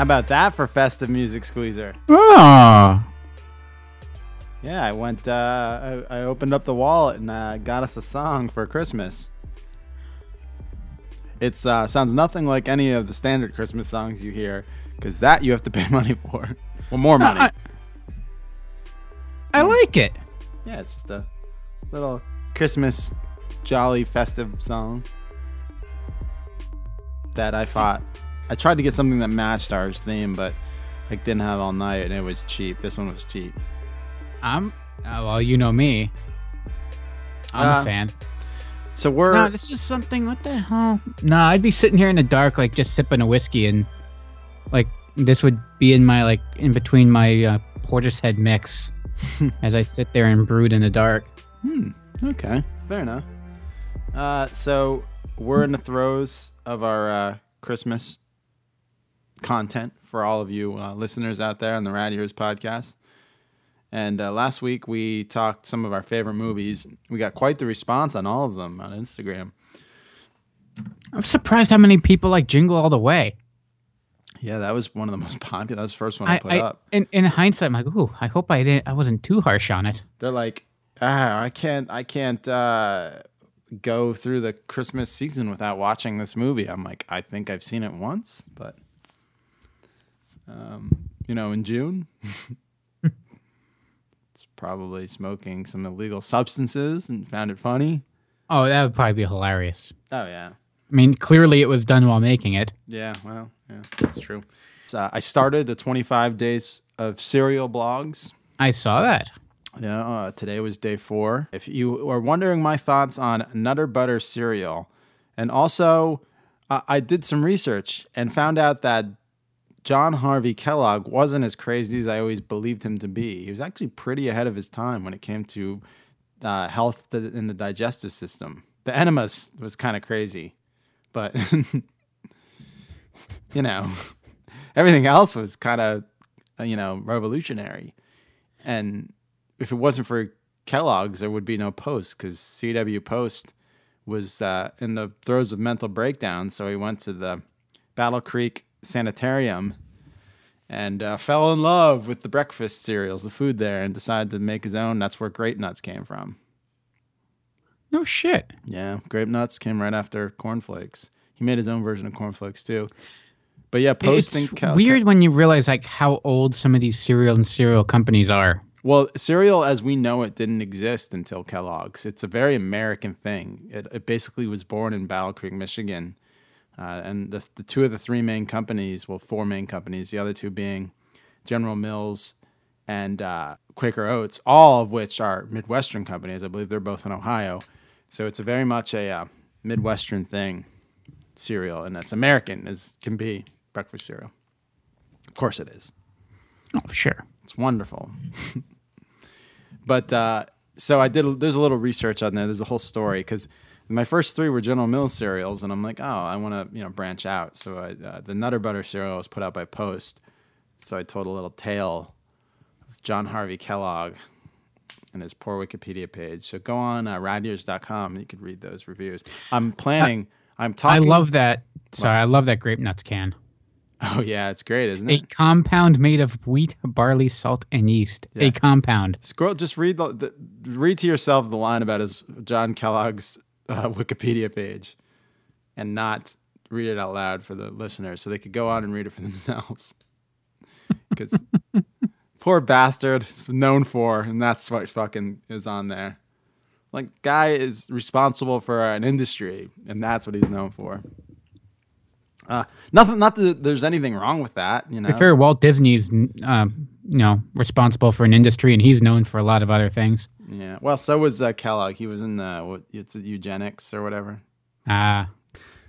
How about that for Festive Music Squeezer? Ah. Yeah, I went. I opened up the wallet and got us a song for Christmas. It sounds nothing like any of the standard Christmas songs you hear, because that you have to pay money for. Well, more money. I like it. Yeah, it's just a little Christmas jolly festive song that I thought. I tried to get something that matched our theme, but I didn't have all night, and it was cheap. This one was cheap. Well, you know me. I'm a fan. So we're... No, this is something... What the hell? No, I'd be sitting here in the dark, like, just sipping a whiskey, and, like, this would be in my, like, in between my Portishead mix as I sit there and brood in the dark. Okay. Fair enough. So we're in the throes of our Christmas content for all of you listeners out there on the Rad Years podcast. And last week, we talked some of our favorite movies. We got quite the response on all of them on Instagram. I'm surprised how many people like Jingle All the Way. Yeah, that was one of the most popular. That was the first one I put up. In hindsight, I'm like, ooh, I hope I wasn't too harsh on it. They're like, I can't go through the Christmas season without watching this movie. I'm like, I think I've seen it once, but, you know, in June... Probably smoking some illegal substances and found it funny. Oh, that would probably be hilarious. Oh, yeah. I mean, clearly it was done while making it. Yeah, well, yeah, that's true. I started the 25 Days of Cereal blogs. I saw that. Yeah, today was day 4. If you are wondering my thoughts on Nutter Butter cereal, and also I did some research and found out that John Harvey Kellogg wasn't as crazy as I always believed him to be. He was actually pretty ahead of his time when it came to health in the digestive system. The enema was kind of crazy, but, you know, everything else was kind of, you know, revolutionary. And if it wasn't for Kellogg's, there would be no Post, because C.W. Post was in the throes of mental breakdown, so he went to the Battle Creek Sanitarium and fell in love with the breakfast cereals, the food there, and decided to make his own. That's where Grape Nuts came from. No shit. Yeah, Grape Nuts came right after Corn Flakes. He made his own version of Corn Flakes too. But yeah, Post and Kellogg's. It's weird when you realize like how old some of these cereal companies are. Well, cereal as we know it didn't exist until Kellogg's. It's a very American thing. It basically was born in Battle Creek, Michigan. And the two of the three main companies, well, four main companies, the other two being General Mills and Quaker Oats, all of which are Midwestern companies. I believe they're both in Ohio. So it's a very much a Midwestern thing, cereal, and that's American as can be, breakfast cereal. Of course it is. Oh, for sure. It's wonderful. But so I did, there's a little research on there. There's a whole story because my first three were General Mills cereals, and I'm like, oh, I want to, you know, branch out. So the Nutter Butter cereal was put out by Post. So I told a little tale of John Harvey Kellogg and his poor Wikipedia page. So go on radears.com and you could read those reviews. I'm planning. I'm talking. I love that. Sorry, I love that Grape Nuts can. Oh, yeah, it's great, isn't it? A compound made of wheat, barley, salt, and yeast. Yeah. A compound. Scroll, just read read to yourself the line about his John Kellogg's Wikipedia page and not read it out loud for the listeners so they could go on and read it for themselves. Because poor bastard is known for, and that's what fucking is on there. Like, guy is responsible for an industry, and that's what he's known for. Nothing, not that there's anything wrong with that, you know. Fair, Walt Disney's, you know, responsible for an industry, and he's known for a lot of other things. Yeah, well, so was Kellogg. He was in eugenics or whatever.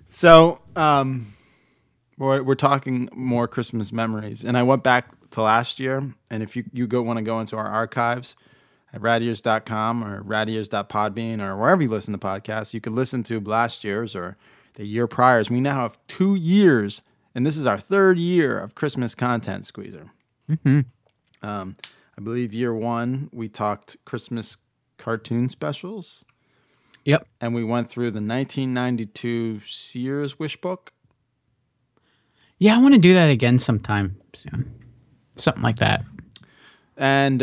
So we're talking more Christmas memories, and I went back to last year. And if you want to go into our archives at radears.com or radears.podbean or wherever you listen to podcasts, you could listen to last year's or the year prior's. We now have 2 years, and this is our third year of Christmas content, Squeezer. Mm-hmm. I believe year one, we talked Christmas cartoon specials. Yep. And we went through the 1992 Sears Wish Book. Yeah, I want to do that again sometime soon. Something like that. And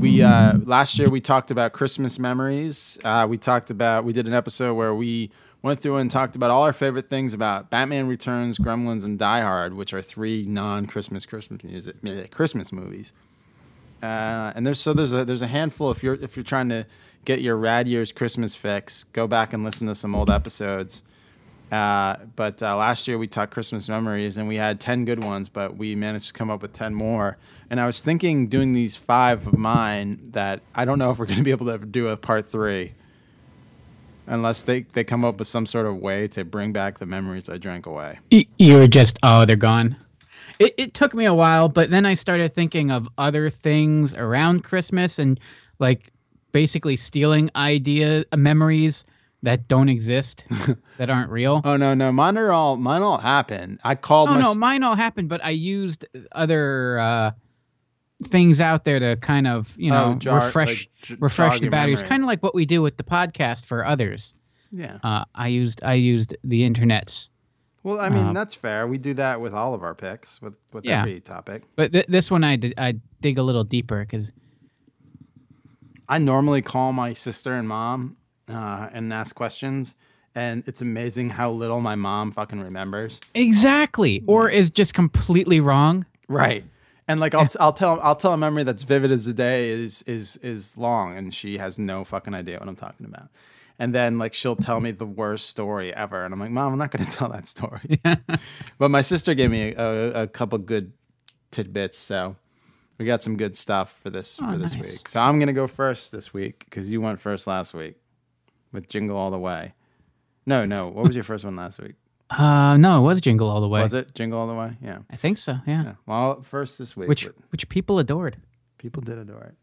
we last year we talked about Christmas memories. We did an episode where we went through and talked about all our favorite things about Batman Returns, Gremlins, and Die Hard, which are three non-Christmas movies. And there's a handful. If you're trying to get your Rad Years Christmas fix, go back and listen to some old episodes. But last year we talked Christmas memories, and we had 10 good ones, but we managed to come up with 10 more. And I was thinking doing these 5 of mine that I don't know if we're going to be able to ever do a part 3. Unless they come up with some sort of way to bring back the memories I drank away. You were just, oh, they're gone. It took me a while, but then I started thinking of other things around Christmas and, like, basically stealing memories that don't exist, that aren't real. Oh, no. Mine all happened. I called my... No, mine all happened, but I used other... things out there to kind of refresh the batteries, kind of like what we do with the podcast for others. Yeah, I used the internet's. Well, I mean that's fair. We do that with all of our picks with every topic. But this one I dig a little deeper because I normally call my sister and mom and ask questions, and it's amazing how little my mom fucking remembers. Exactly, or is just completely wrong. Right. And like I'll tell a memory that's vivid as the day is long, and she has no fucking idea what I'm talking about. And then like she'll tell me the worst story ever, and I'm like, Mom, I'm not going to tell that story. Yeah. But my sister gave me a couple good tidbits, so we got some good stuff for this week. So I'm going to go first this week because you went first last week with Jingle All the Way. No, what was your first one last week? No, it was Jingle All the Way. Was it Jingle All the Way? Yeah. I think so, yeah. Well, first this week. Which people adored. People did adore it.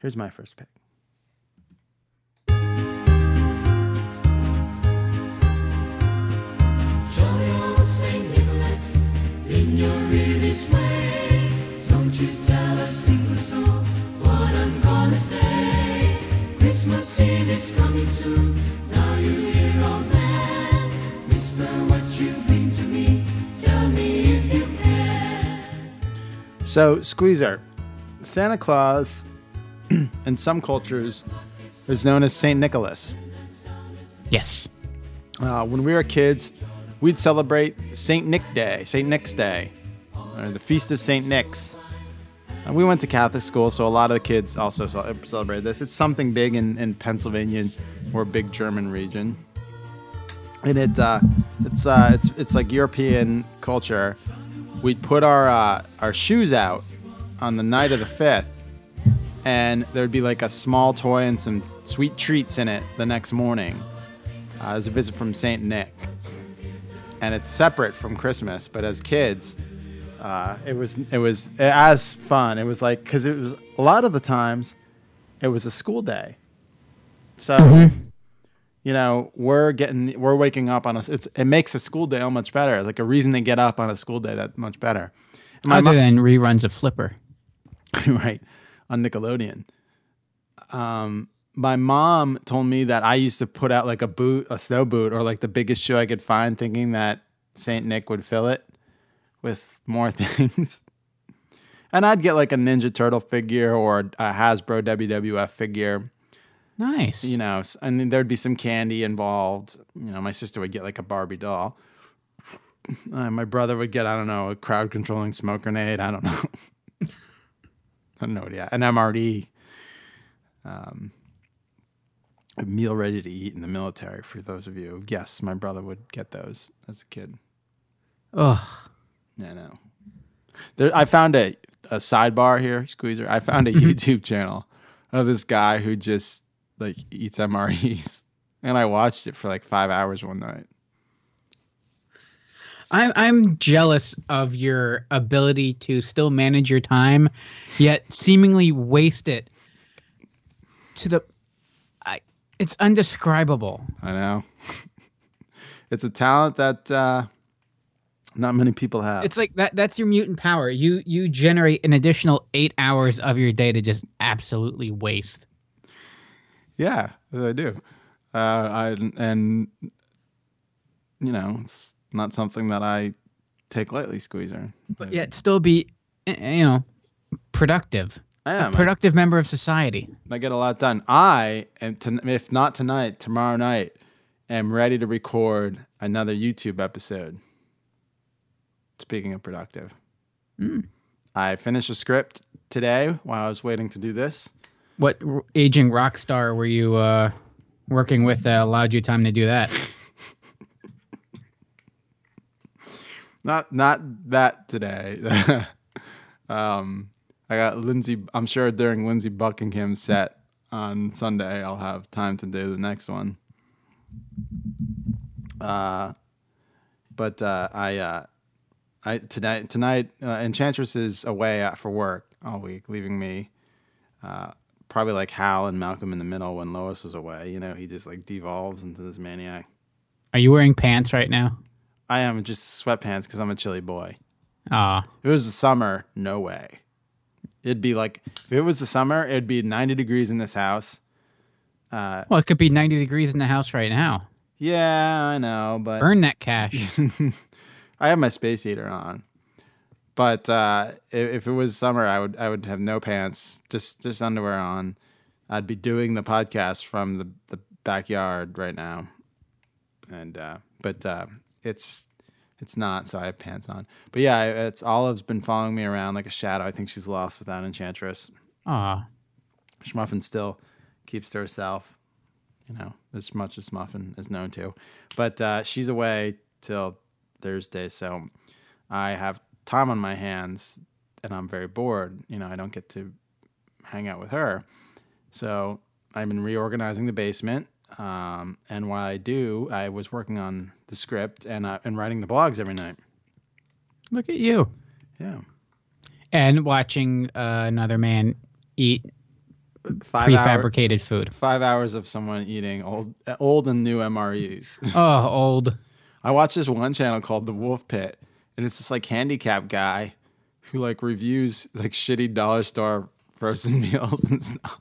Here's my first pick. Jolly old St. Nicholas, in your realest way, don't you tell a single soul what I'm gonna say. Christmas Eve is coming soon, now you dear old man. So, Squeezer, Santa Claus, in some cultures, is known as St. Nicholas. Yes. When we were kids, we'd celebrate St. Nick's Day, or the Feast of St. Nick's. We went to Catholic school, so a lot of the kids also celebrated this. It's something big in Pennsylvania or a big German region. And it's like European culture. We'd put our shoes out on the night of the 5th, and there'd be like a small toy and some sweet treats in it the next morning. As a visit from St. Nick, and it's separate from Christmas. But as kids, it was as fun. It was like because it was a lot of the times, it was a school day, so. Mm-hmm. You know, we're waking up on it makes a school day all much better. It's like a reason to get up on a school day that much better. Other than reruns of Flipper. Right. On Nickelodeon. My mom told me that I used to put out like a snow boot or like the biggest shoe I could find thinking that St. Nick would fill it with more things. And I'd get like a Ninja Turtle figure or a Hasbro WWF figure. Nice. You know, and then there'd be some candy involved. You know, my sister would get like a Barbie doll. My brother would get, I don't know, a crowd controlling smoke grenade. I don't know. An MRE. A meal ready to eat in the military, for those of you. Yes, my brother would get those as a kid. Ugh. I know. I found a sidebar here, Squeezer. I found a YouTube channel of this guy who just... like eats MREs, and I watched it for like 5 hours one night. I'm jealous of your ability to still manage your time, yet seemingly waste it. It's indescribable. I know. It's a talent that not many people have. It's like that's your mutant power. You generate an additional 8 hours of your day to just absolutely waste. Yeah, I do. And you know, it's not something that I take lightly, Squeezer. But yet still be, you know, productive. I am. A productive member of society. I get a lot done. I am, if not tonight, tomorrow night, am ready to record another YouTube episode. Speaking of productive. Mm. I finished a script today while I was waiting to do this. What aging rock star were you working with that allowed you time to do that? Not that today. I got Lindsay. I'm sure during Lindsay Buckingham's set on Sunday, I'll have time to do the next one. But tonight, Enchantress is away for work all week, leaving me probably like Hal and Malcolm in the Middle when Lois was away. You know, he just like devolves into this maniac. Are you wearing pants right now? I am, just sweatpants because I'm a chilly boy. Ah, it was the summer. No way. It'd be like, if it was the summer, it'd be 90 degrees in this house. Well, it could be 90 degrees in the house right now. Yeah, I know, but... Burn that cash. I have my space heater on. But if it was summer, I would have no pants, just underwear on. I'd be doing the podcast from the backyard right now. And But it's not, so I have pants on. But yeah, it's Olive's been following me around like a shadow. I think she's lost without Enchantress. Ah, Schmuffin still keeps to herself, you know, as much as Schmuffin is known to. But she's away till Thursday, so I have time on my hands, and I'm very bored. You know, I don't get to hang out with her. So I've been reorganizing the basement. And while I do, I was working on the script and writing the blogs every night. Look at you. Yeah. And watching another man eat prefabricated food. 5 hours of someone eating old and new MREs. Oh, old. I watched this one channel called The Wolf Pit, and it's this like handicapped guy who like reviews like shitty dollar store frozen meals and stuff.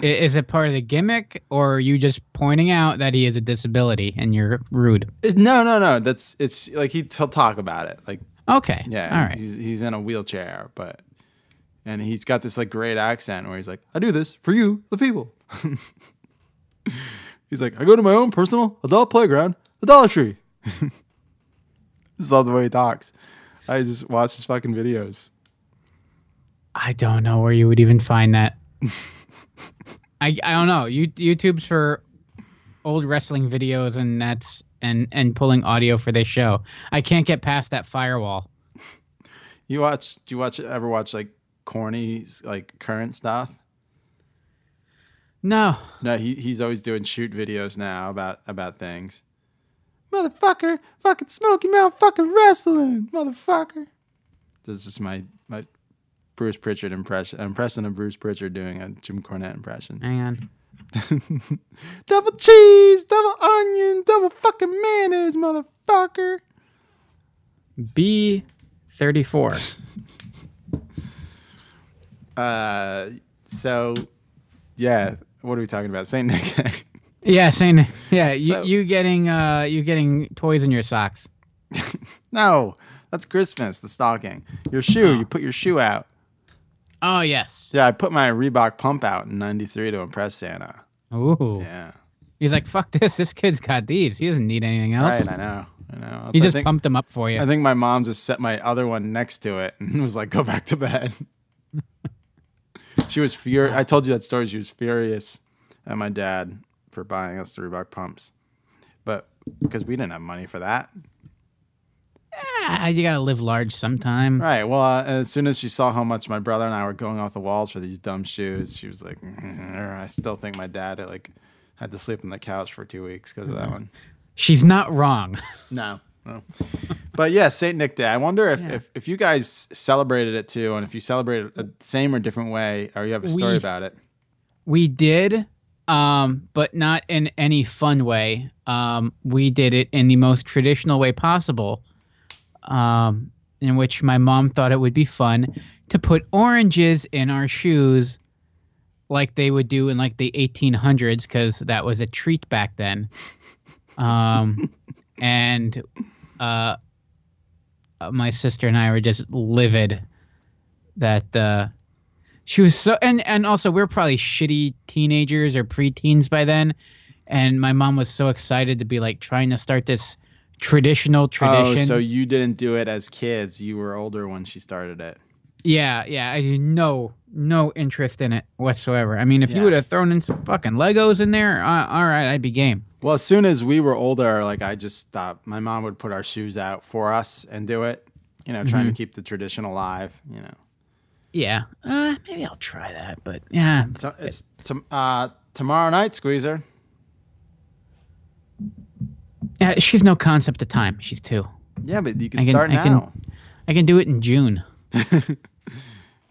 Is it part of the gimmick, or are you just pointing out that he has a disability and you're rude? No. It's like he'll talk about it. Like, okay, yeah, all right. He's in a wheelchair, and he's got this like great accent where he's like, "I do this for you, the people." He's like, "I go to my own personal adult playground, the Dollar Tree." I just love the way he talks. I just watch his fucking videos. I don't know where you would even find that. I don't know. YouTube's for old wrestling videos and pulling audio for this show. I can't get past that firewall. Do you ever watch like corny like current stuff? No. No, he's always doing shoot videos now about things. Motherfucker, fucking Smoky Mountain fucking wrestling, motherfucker. This is my Bruce Pritchard impression. I'm pressing a Bruce Pritchard doing a Jim Cornette impression. Hang on. Double cheese, double onion, double fucking mayonnaise, motherfucker. B34. So, yeah. What are we talking about? St. Nick. Yeah, St. Nick. Yeah, you getting toys in your socks. No, that's Christmas. The stocking. Your shoe. Oh. You put your shoe out. Oh, yes. Yeah, I put my Reebok pump out in 93 to impress Santa. Ooh. Yeah. He's like, fuck this. This kid's got these. He doesn't need anything else. Right, I know. He just pumped them up for you. I think my mom just set my other one next to it and was like, go back to bed. She was furious. I told you that story. She was furious at my dad for buying us the Reebok pumps. But because we didn't have money for that. You got to live large sometime. Right. Well, as soon as she saw how much my brother and I were going off the walls for these dumb shoes, she was like, I still think my dad had to sleep on the couch for 2 weeks because of that one. She's not wrong. No. But yeah, St. Nick Day. I wonder if you guys celebrated it too, and if you celebrated it the same or different way, or you have a story about it. We did, but not in any fun way. We did it in the most traditional way possible. In which my mom thought it would be fun to put oranges in our shoes like they would do in like the 1800s, because that was a treat back then. And my sister and I were just livid that she was so, and also we were probably shitty teenagers or preteens by then, and my mom was so excited to be like trying to start this traditional tradition. Oh, so you didn't do it as kids? You were older when she started it. Yeah. I had no interest in it whatsoever. I mean, if you would have thrown in some fucking Legos in there, all right, I'd be game. Well, as soon as we were older, like I just stopped. My mom would put our shoes out for us and do it, you know, trying to keep the tradition alive, you know. Yeah, maybe I'll try that, but yeah. So it's tomorrow night, Squeezer. Yeah, she's no concept of time. She's 2. Yeah, but you can start now. I can do it in June.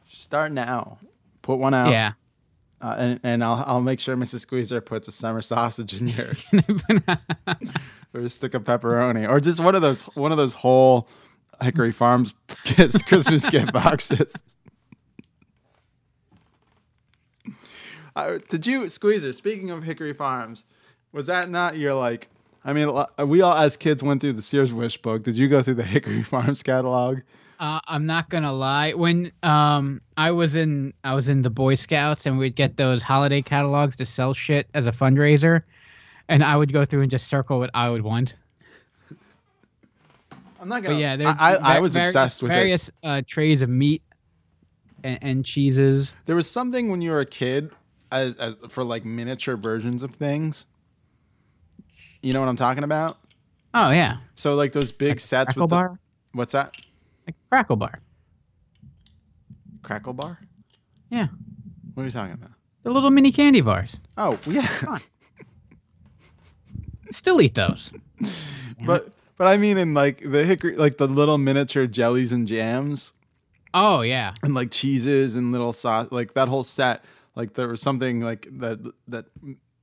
Start now. Put one out. Yeah. And I'll make sure Mrs. Squeezer puts a summer sausage in yours. Or a stick of pepperoni. Or just one of those whole Hickory Farms Christmas gift boxes. Did you, Squeezer, speaking of Hickory Farms, was that not your, like, I mean, we all as kids went through the Sears Wish Book. Did you go through the Hickory Farms catalog? I'm not gonna lie. When I was in the Boy Scouts, and we'd get those holiday catalogs to sell shit as a fundraiser, and I would go through and just circle what I would want. I'm not gonna. But yeah, I was obsessed with various trays of meat and cheeses. There was something when you were a kid, as for like miniature versions of things. You know what I'm talking about? Oh yeah. So like those big sets with bar? What's that? Like Crackle Bar. Crackle Bar? Yeah. What are you talking about? The little mini candy bars. Oh, yeah. Come on. Still eat those. But I mean in like the Hickory, like the little miniature jellies and jams. Oh, yeah. And like cheeses and little sauce, like that whole set. Like there was something like that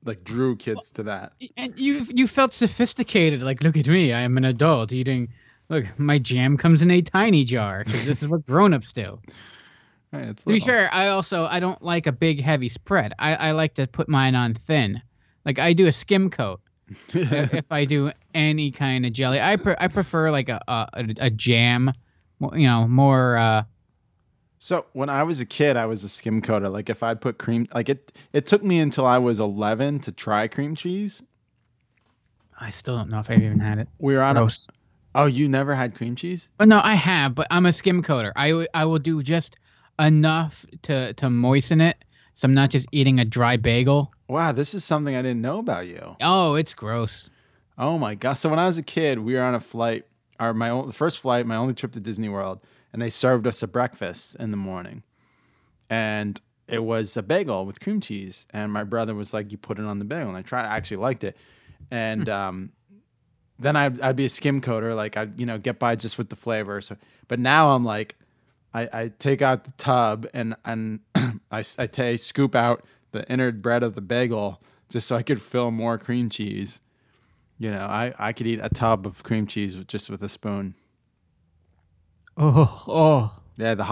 like drew kids to that. And you felt sophisticated, like look at me, I am an adult eating. Look, my jam comes in a tiny jar because this is what grown-ups do. Right, it's to be fair, I don't like a big, heavy spread. I like to put mine on thin. Like, I do a skim coat if I do any kind of jelly. I prefer, like, a jam, you know, more... So, when I was a kid, I was a skim coater. Like, if I'd put cream... Like, it took me until I was 11 to try cream cheese. I still don't know if I've even had it. We were on gross. Oh, you never had cream cheese? Oh, no, I have, but I'm a skim coater. I will do just enough to moisten it, so I'm not just eating a dry bagel. Wow, this is something I didn't know about you. Oh, it's gross. Oh, my God. So when I was a kid, we were on a flight, my only trip to Disney World, and they served us a breakfast in the morning. And it was a bagel with cream cheese, and my brother was like, you put it on the bagel, and I actually liked it. And... Then I'd be a skim coater, like I'd, you know, get by just with the flavor. So, but now I'm like, I take out the tub and I scoop out the inner bread of the bagel just so I could fill more cream cheese. You know, I could eat a tub of cream cheese just with a spoon. Oh. Yeah, the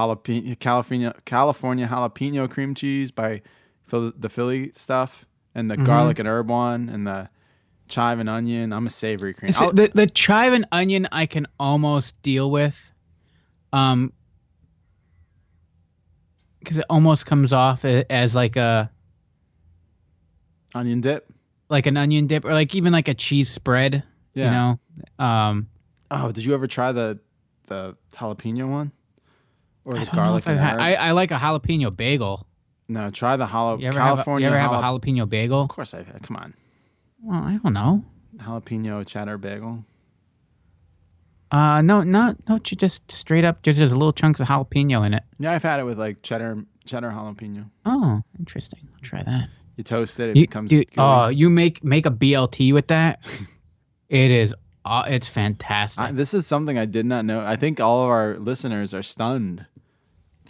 California jalapeno cream cheese by the Philly stuff, and the garlic and herb one, and the chive and onion. I'm a savory cream. So the chive and onion I can almost deal with, because it almost comes off as like a onion dip, like an onion dip, or like even like a cheese spread. Yeah. You know. Oh, did you ever try the jalapeno one, or the garlic? I like a jalapeno bagel. No, try the California. You ever have a jalapeno bagel? Of course I've had. Come on. Well, I don't know. Jalapeno cheddar bagel. No, not you. Just straight up, just little chunks of jalapeno in it. Yeah, I've had it with like cheddar jalapeno. Oh, interesting. I'll try that. You toast it, becomes. You make a BLT with that. It is. It's fantastic. This is something I did not know. I think all of our listeners are stunned.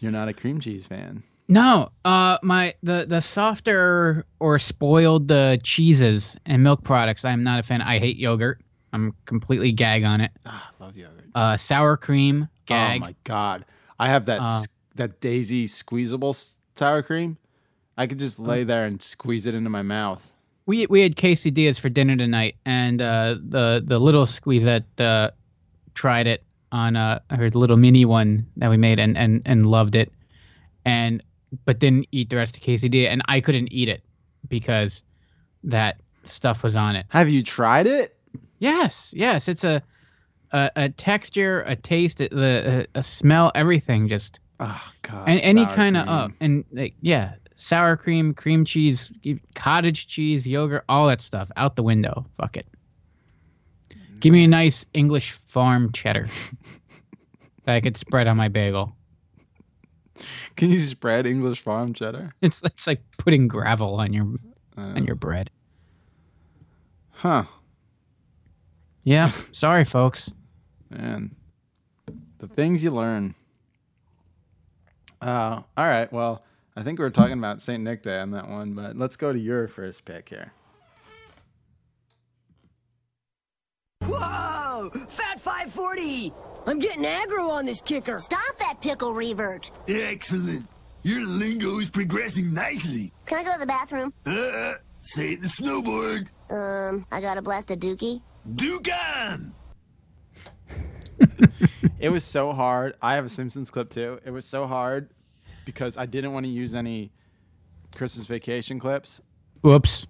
You're not a cream cheese fan. No, the softer or spoiled cheeses and milk products, I'm not a fan. I hate yogurt. I'm completely gag on it. I love yogurt. Sour cream, gag. Oh my God, I have that that Daisy squeezable sour cream. I could just lay there and squeeze it into my mouth. We had quesadillas for dinner tonight, and the little squeezette tried it on her little mini one that we made, and loved it, but didn't eat the rest of quesadilla, and I couldn't eat it because that stuff was on it. Have you tried it? Yes. It's a texture, a taste, a smell, everything, just. Oh God. And any kind of sour cream, cream cheese, cottage cheese, yogurt, all that stuff. Out the window. Fuck it. Give me a nice English farm cheddar that I could spread on my bagel. Can you spread English farm cheddar? It's like putting gravel on your bread. Huh. Yeah. Sorry, folks. Man. The things you learn. All right. Well, I think we were talking about St. Nick Day on that one, but let's go to your first pick here. Whoa! Fat 540! I'm getting aggro on this kicker. Stop that pickle revert. Excellent. Your lingo is progressing nicely. Can I go to the bathroom? Say it the snowboard. I gotta blast a dookie. Duke on! It was so hard. I have a Simpsons clip too. It was so hard. Because I didn't want to use any Christmas Vacation clips. Whoops.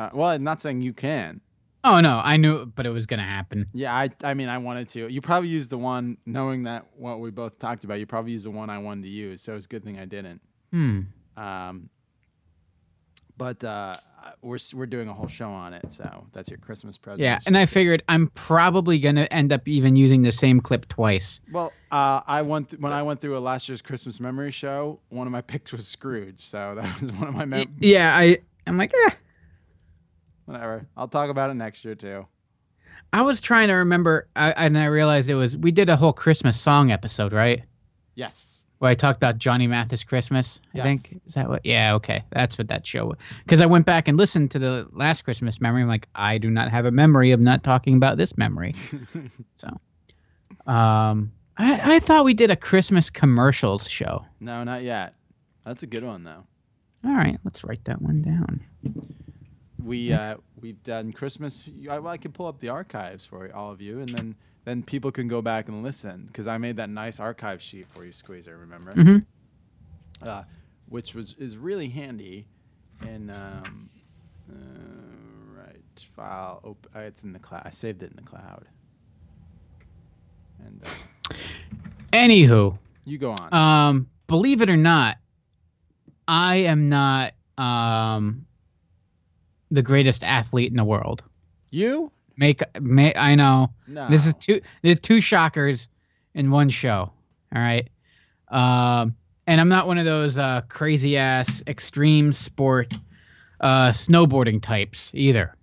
Well, I'm not saying you can. Oh, no. I knew, but it was going to happen. Yeah, I mean, I wanted to. You probably used the one, knowing that what we both talked about, you probably used the one I wanted to use, so it's a good thing I didn't. Hmm. But we're doing a whole show on it, so that's your Christmas present. Yeah, and I figured I'm probably going to end up even using the same clip twice. Well, when I went through a last year's Christmas memory show, one of my picks was Scrooge, so that was one of my memories. Yeah, I'm like, eh. Whatever. I'll talk about it next year, too. I was trying to remember, and I realized it was, we did a whole Christmas song episode, right? Yes. Where I talked about Johnny Mathis Christmas, I think. Is that what? Yeah, okay. That's what that show was. Because I went back and listened to the last Christmas memory. I'm like, I do not have a memory of not talking about this memory. So I thought we did a Christmas commercials show. No, not yet. That's a good one, though. All right. Let's write that one down. We've done Christmas. I can pull up the archives for all of you, and then people can go back and listen, because I made that nice archive sheet for you, Squeezer, remember? Mm-hmm. Which is really handy. And, right, file, open, it's in the cloud. I saved it in the cloud. And anywho. You go on. Believe it or not, I am not the greatest athlete in the world. You? I know. No. This is two shockers in one show. All right. And I'm not one of those crazy ass extreme sport snowboarding types either.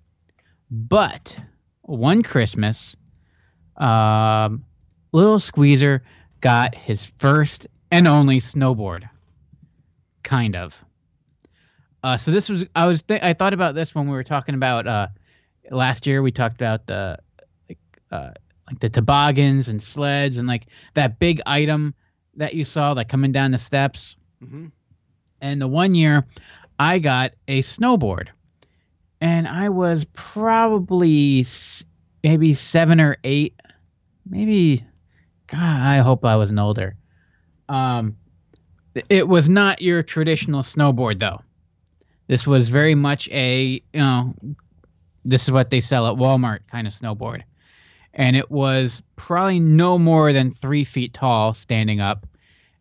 But one Christmas, little Squeezer got his first and only snowboard. Kind of. So this was I thought about this when we were talking about last year we talked about the like the toboggans and sleds and like that big item that you saw like coming down the steps. Mm-hmm. And the one year I got a snowboard, and I was probably maybe 7 or 8, maybe. God, I hope I wasn't older. It was not your traditional snowboard though. This was very much a this is what they sell at Walmart kind of snowboard. And it was probably no more than 3 feet tall standing up.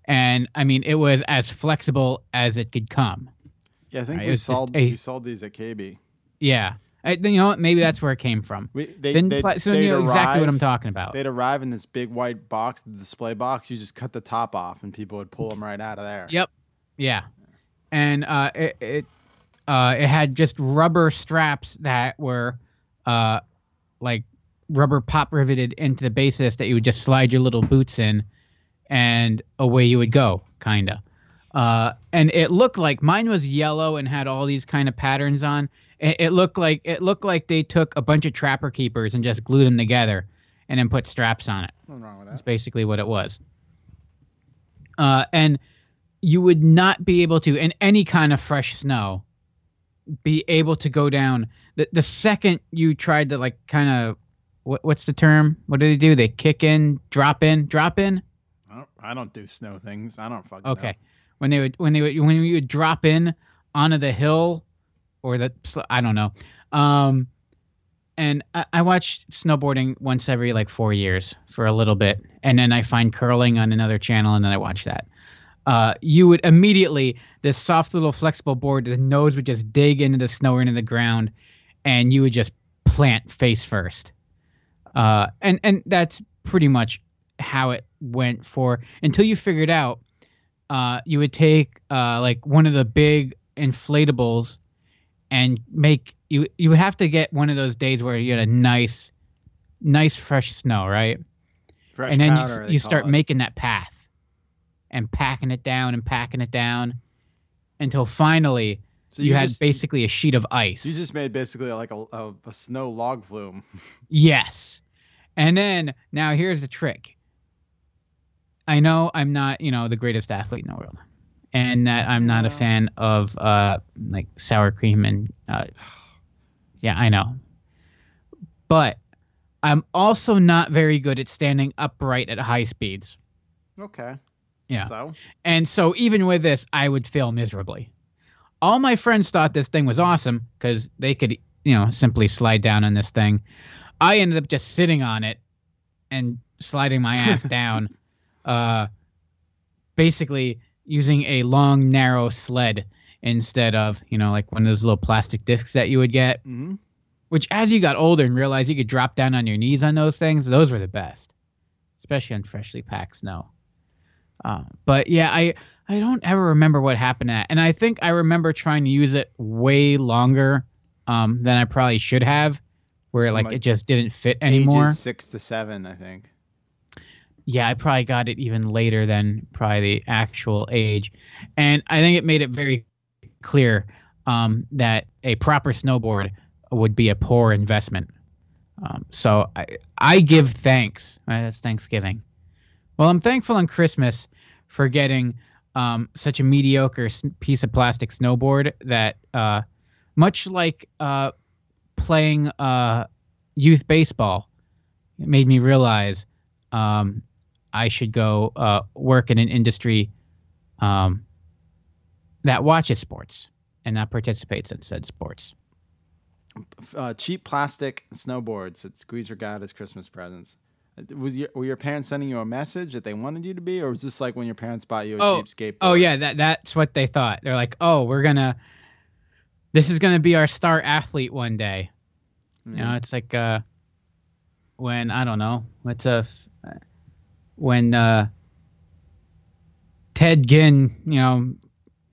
And, I mean, it was as flexible as it could come. Yeah, I think we sold these at KB. Yeah. You know what? Maybe that's where it came from. They knew exactly what I'm talking about. They'd arrive in this big white box, the display box. You just cut the top off, and people would pull them right out of there. Yep. Yeah. And it had just rubber straps that were like rubber pop riveted into the basis that you would just slide your little boots in and away you would go, kind of. And it looked like mine was yellow and had all these kind of patterns on. It looked like they took a bunch of Trapper Keepers and just glued them together and then put straps on it. Nothing wrong with that. That's basically what it was. And you would not be able to, in any kind of fresh snow, be able to go down. The second you tried to, like, kind of, what's the term? What do? They kick in, drop in. I don't do snow things. I don't fucking know. When you would drop in onto the hill, or the, I don't know. And I watched snowboarding once every like 4 years for a little bit, and then I find curling on another channel, and then I watch that. You would immediately, this soft little flexible board, the nose would just dig into the snow or into the ground, and you would just plant face first. And that's pretty much how it went for, until you figured out, you would take like one of the big inflatables and make, you would have to get one of those days where you had a nice fresh snow, right? Fresh powder, and then you start making that path. And packing it down until finally you had basically a sheet of ice. You just made basically like a snow log flume. Yes. And then now here's the trick. I know I'm not, the greatest athlete in the world, and that I'm not a fan of like sour cream and yeah, I know. But I'm also not very good at standing upright at high speeds. Okay. Yeah. So even with this, I would fail miserably. All my friends thought this thing was awesome because they could, simply slide down on this thing. I ended up just sitting on it and sliding my ass down, basically using a long, narrow sled instead of, like one of those little plastic discs that you would get, mm-hmm. Which as you got older and realized you could drop down on your knees on those things, those were the best, especially on freshly packed snow. But yeah, I don't ever remember what happened to that. And I think I remember trying to use it way longer than I probably should have, where it just didn't fit anymore. Ages 6 to 7, I think. Yeah, I probably got it even later than probably the actual age. And I think it made it very clear that a proper snowboard would be a poor investment. So I give thanks. Right, that's Thanksgiving. Well, I'm thankful on Christmas for getting such a mediocre piece of plastic snowboard that, much like playing youth baseball, it made me realize I should go work in an industry that watches sports and not participates in said sports. Cheap plastic snowboards that Squeezer got as Christmas presents. Were your parents sending you a message that they wanted you to be, or was this like when your parents bought you a cheap skateboard? Oh yeah, that's what they thought. They're like, oh, this is gonna be our star athlete one day. Mm. It's like when I don't know when Ted Ginn,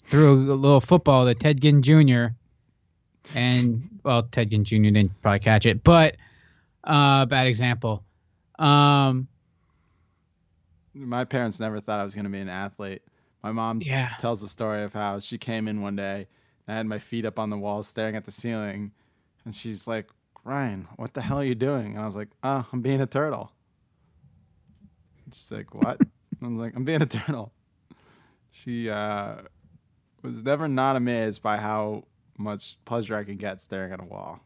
threw a little football to Ted Ginn Jr. and Ted Ginn Jr. didn't probably catch it, but bad example. My parents never thought I was going to be an athlete. My mom tells the story of how she came in one day and I had my feet up on the wall staring at the ceiling, and she's like, "Ryan, what the hell are you doing?" And I was like, "I'm being a turtle." And she's like, "What?" I was like, "I'm being a turtle." She was never not amazed by how much pleasure I could get staring at a wall.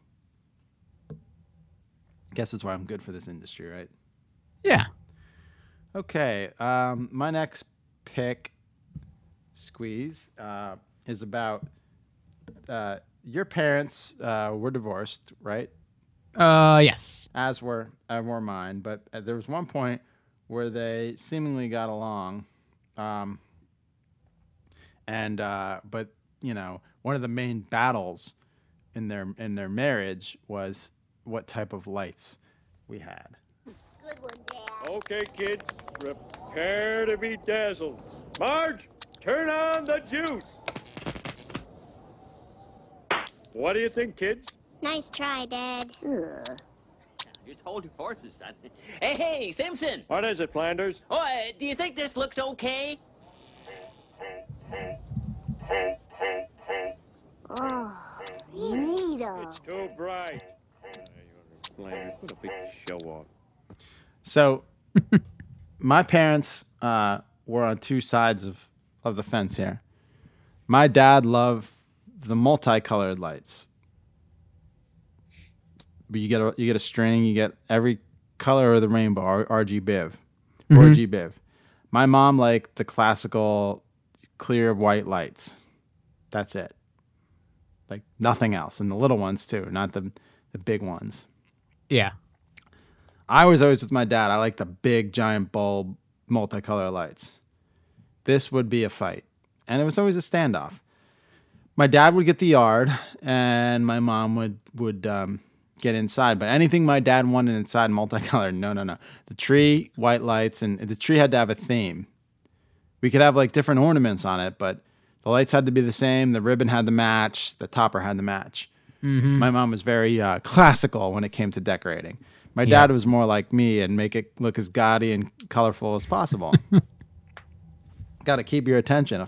Guess that's why I'm good for this industry, right? Yeah. Okay. My next pick, Squeeze, is about your parents were divorced, right? Yes. As were mine, but there was one point where they seemingly got along, but one of the main battles in their marriage was what type of lights we had. Good one, Dad. Okay, kids, prepare to be dazzled. Marge, turn on the juice. What do you think, kids? Nice try, Dad. Ugh. Just hold your horses, son. Hey, Simpson. What is it, Flanders? Oh, do you think this looks okay? Oh, you need a... It's too bright. What a big show off. So, my parents were on two sides of the fence here. My dad loved the multicolored lights. But you get a string, you get every color of the rainbow, RGBIV. Mm-hmm. RGBIV. My mom liked the classical clear white lights. That's it. Like nothing else. And the little ones too, not the big ones. Yeah. I was always with my dad. I like the big giant bulb multicolor lights. This would be a fight. And it was always a standoff. My dad would get the yard and my mom would get inside. But anything my dad wanted inside multicolored, no. The tree, white lights, and the tree had to have a theme. We could have like different ornaments on it, but the lights had to be the same. The ribbon had to match. The topper had to match. Mm-hmm. My mom was very classical when it came to decorating. My dad was more like me and make it look as gaudy and colorful as possible. Got to keep your attention,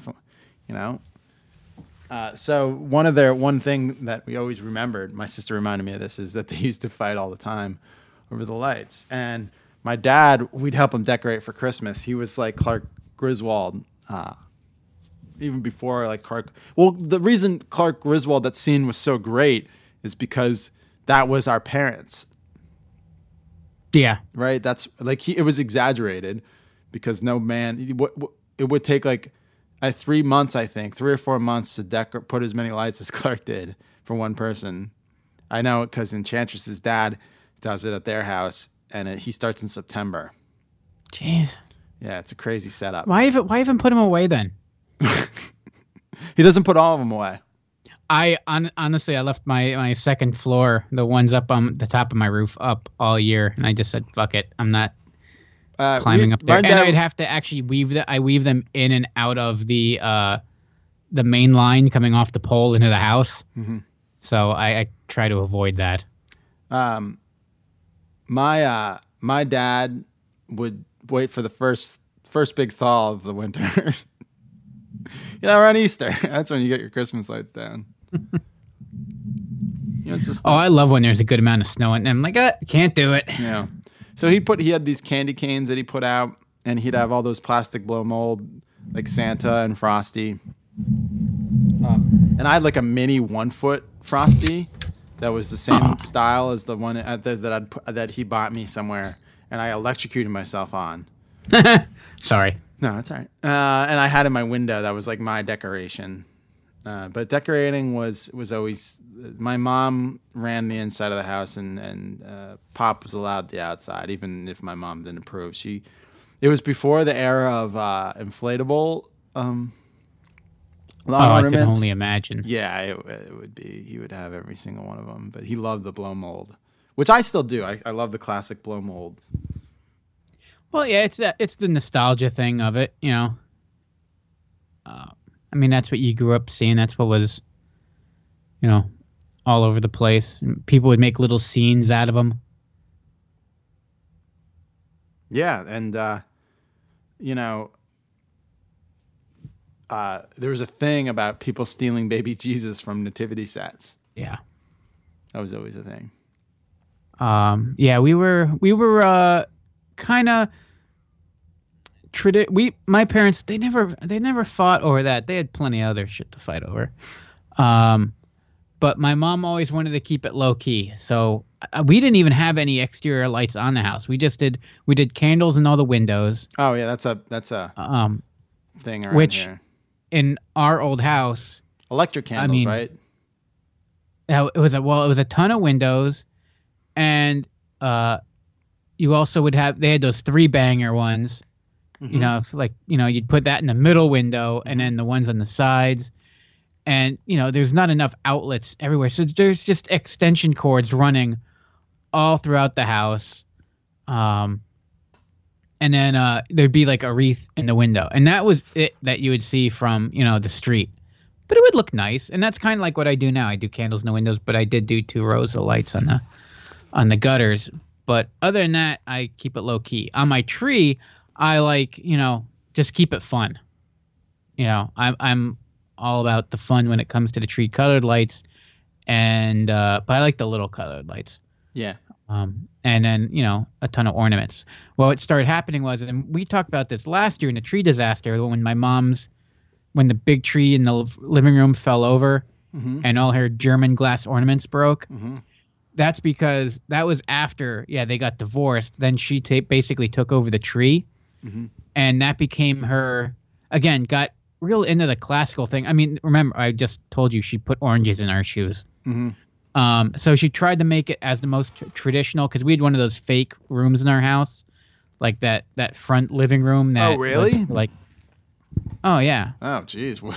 you know. So one thing that we always remembered, my sister reminded me of this, is that they used to fight all the time over the lights. And my dad, we'd help him decorate for Christmas. He was like Clark Griswold, even before like Clark. Well, the reason Clark Griswold, that scene was so great is because that was our parents. Yeah. Right. That's like, it was exaggerated because no man, it would take like 3 months, I think, 3 or 4 months to put as many lights as Clark did for one person. I know it because Enchantress's dad does it at their house, and he starts in September. Jeez. Yeah, it's a crazy setup. Why even put him away then? He doesn't put all of them away. Honestly, I left my second floor, the ones up on the top of my roof, up all year, and I just said, "Fuck it, I'm not." Climbing up there, and I'd have to actually weave them in and out of the main line coming off the pole into the house. Mm-hmm. So I try to avoid that. My dad would wait for the first big thaw of the winter. Around Easter, that's when you get your Christmas lights down. It's just I love when there's a good amount of snow, and I'm like, can't do it. Yeah. So he had these candy canes that he put out, and he'd have all those plastic blow mold, like Santa and Frosty. And I had like a mini 1-foot Frosty that was the same style as the one that he bought me somewhere, and I electrocuted myself on. Sorry. No, that's all right. And I had in my window, that was like my decoration. But decorating was always, my mom ran the inside of the house, and Pop was allowed the outside, even if my mom didn't approve. It was before the era of inflatable lawn ornaments. I can only imagine. Yeah, it would be. He would have every single one of them, but he loved the blow mold, which I still do. I love the classic blow molds. Well, yeah, it's the nostalgia thing of it, you know. I mean, that's what you grew up seeing. That's what was, all over the place. People would make little scenes out of them. Yeah, and, there was a thing about people stealing baby Jesus from nativity sets. Yeah. That was always a thing. Yeah, we were kind of... my parents, they never fought over that. They had plenty of other shit to fight over, but my mom always wanted to keep it low key. So we didn't even have any exterior lights on the house. We just did candles in all the windows. Oh yeah, that's a thing around which here. In our old house, electric candles, right? It was a ton of windows, and you also they had those 3-banger ones. Mm-hmm. You'd put that in the middle window and then the ones on the sides, and there's not enough outlets everywhere. So there's just extension cords running all throughout the house. And then, there'd be like a wreath in the window, and that was it that you would see from, the street, but it would look nice. And that's kind of like what I do now. I do candles in the windows, but I did do 2 rows of lights on the gutters. But other than that, I keep it low key. On my tree, I like, just keep it fun. I'm all about the fun when it comes to the tree colored lights, and but I like the little colored lights. Yeah. And then, a ton of ornaments. Well, what started happening was, and we talked about this last year in the tree disaster, when the big tree in the living room fell over, mm-hmm. and all her German glass ornaments broke. Mm-hmm. That's because that was after, they got divorced. Then she basically took over the tree, mm-hmm. and that became her. Again, got real into the classical thing. I mean, remember, I just told you she put oranges in our shoes. Mm-hmm. So she tried to make it as the most traditional, because we had one of those fake rooms in our house, like that front living room. That, oh, really? Like, oh, yeah. Oh, geez. All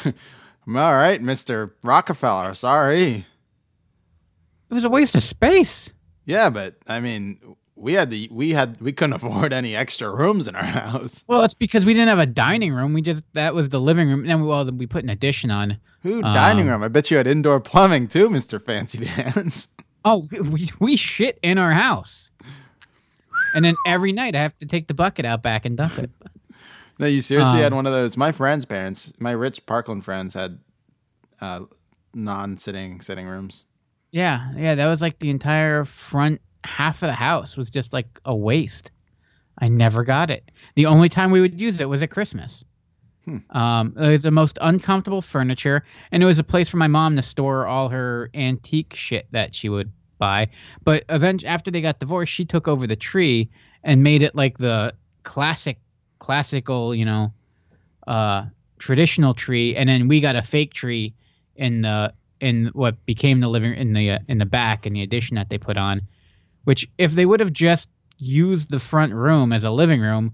right, Mr. Rockefeller. Sorry. It was a waste of space. Yeah, but I mean, we couldn't afford any extra rooms in our house. Well, that's because we didn't have a dining room. That was the living room. And then we put an addition on. Ooh, dining room. I bet you had indoor plumbing too, Mr. Fancy Dance. Oh, we shit in our house. And then every night I have to take the bucket out back and dump it. No, you seriously had one of those. My friends' parents, my rich Parkland friends, had non-sitting sitting rooms. Yeah, that was like the entire front half of the house was just like a waste. I never got it. The only time we would use it was at Christmas. It was the most uncomfortable furniture, and it was a place for my mom to store all her antique shit that she would buy. But eventually, after they got divorced, she took over the tree and made it like the classical, traditional tree. And then we got a fake tree in what became the living in the back, and the addition that they put on, which if they would have just used the front room as a living room,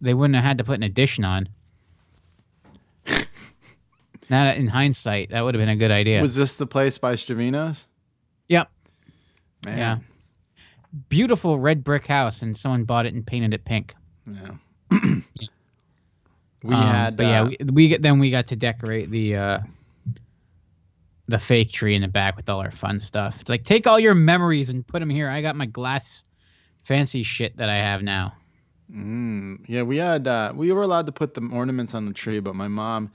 they wouldn't have had to put an addition on. Now, in hindsight, that would have been a good idea. Was this the place by Stravino's? Yep. Man. Yeah. Beautiful red brick house, and someone bought it and painted it pink. Yeah. Then we got to decorate the fake tree in the back with all our fun stuff. It's like, take all your memories and put them here. I got my glass fancy shit that I have now. Yeah, we had we were allowed to put the ornaments on the tree, but my mom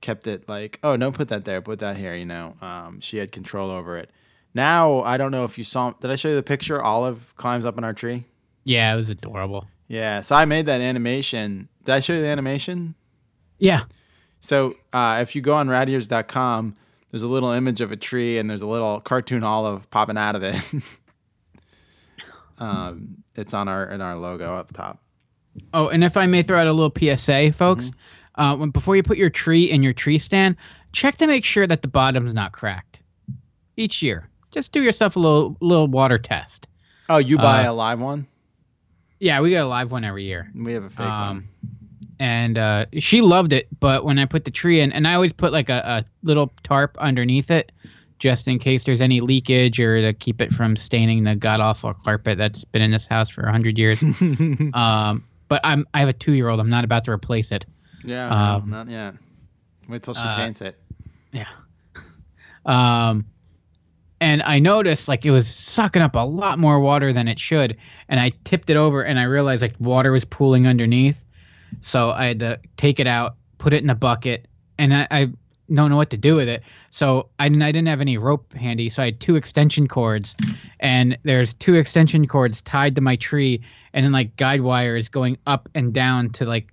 kept it like, oh, don't put that there, put that here, she had control over it. Now, I don't know if you saw, did I show you the picture? Olive climbs up on our tree. Yeah, it was adorable. Yeah, so I made that animation. Did I show you the animation? Yeah. So if you go on radears.com, there's a little image of a tree, and there's a little cartoon Olive popping out of it. It's on our logo up top. Oh, and if I may throw out a little PSA, folks, mm-hmm. Before you put your tree in your tree stand, check to make sure that the bottom's not cracked. Each year, just do yourself a little water test. Oh, you buy a live one? Yeah, we get a live one every year. We have a fake one. And she loved it, but when I put the tree in, and I always put like a little tarp underneath it, just in case there's any leakage or to keep it from staining the god-awful carpet that's been in this house for 100 years. But I have a 2-year-old. I'm not about to replace it. Yeah, not yet. Wait till she paints it. Yeah. And I noticed like it was sucking up a lot more water than it should, and I tipped it over, and I realized like water was pooling underneath. So I had to take it out, put it in a bucket, and I don't know what to do with it. So I didn't have any rope handy, so I had 2 extension cords. And there's 2 extension cords tied to my tree, and then like guide wires going up and down to like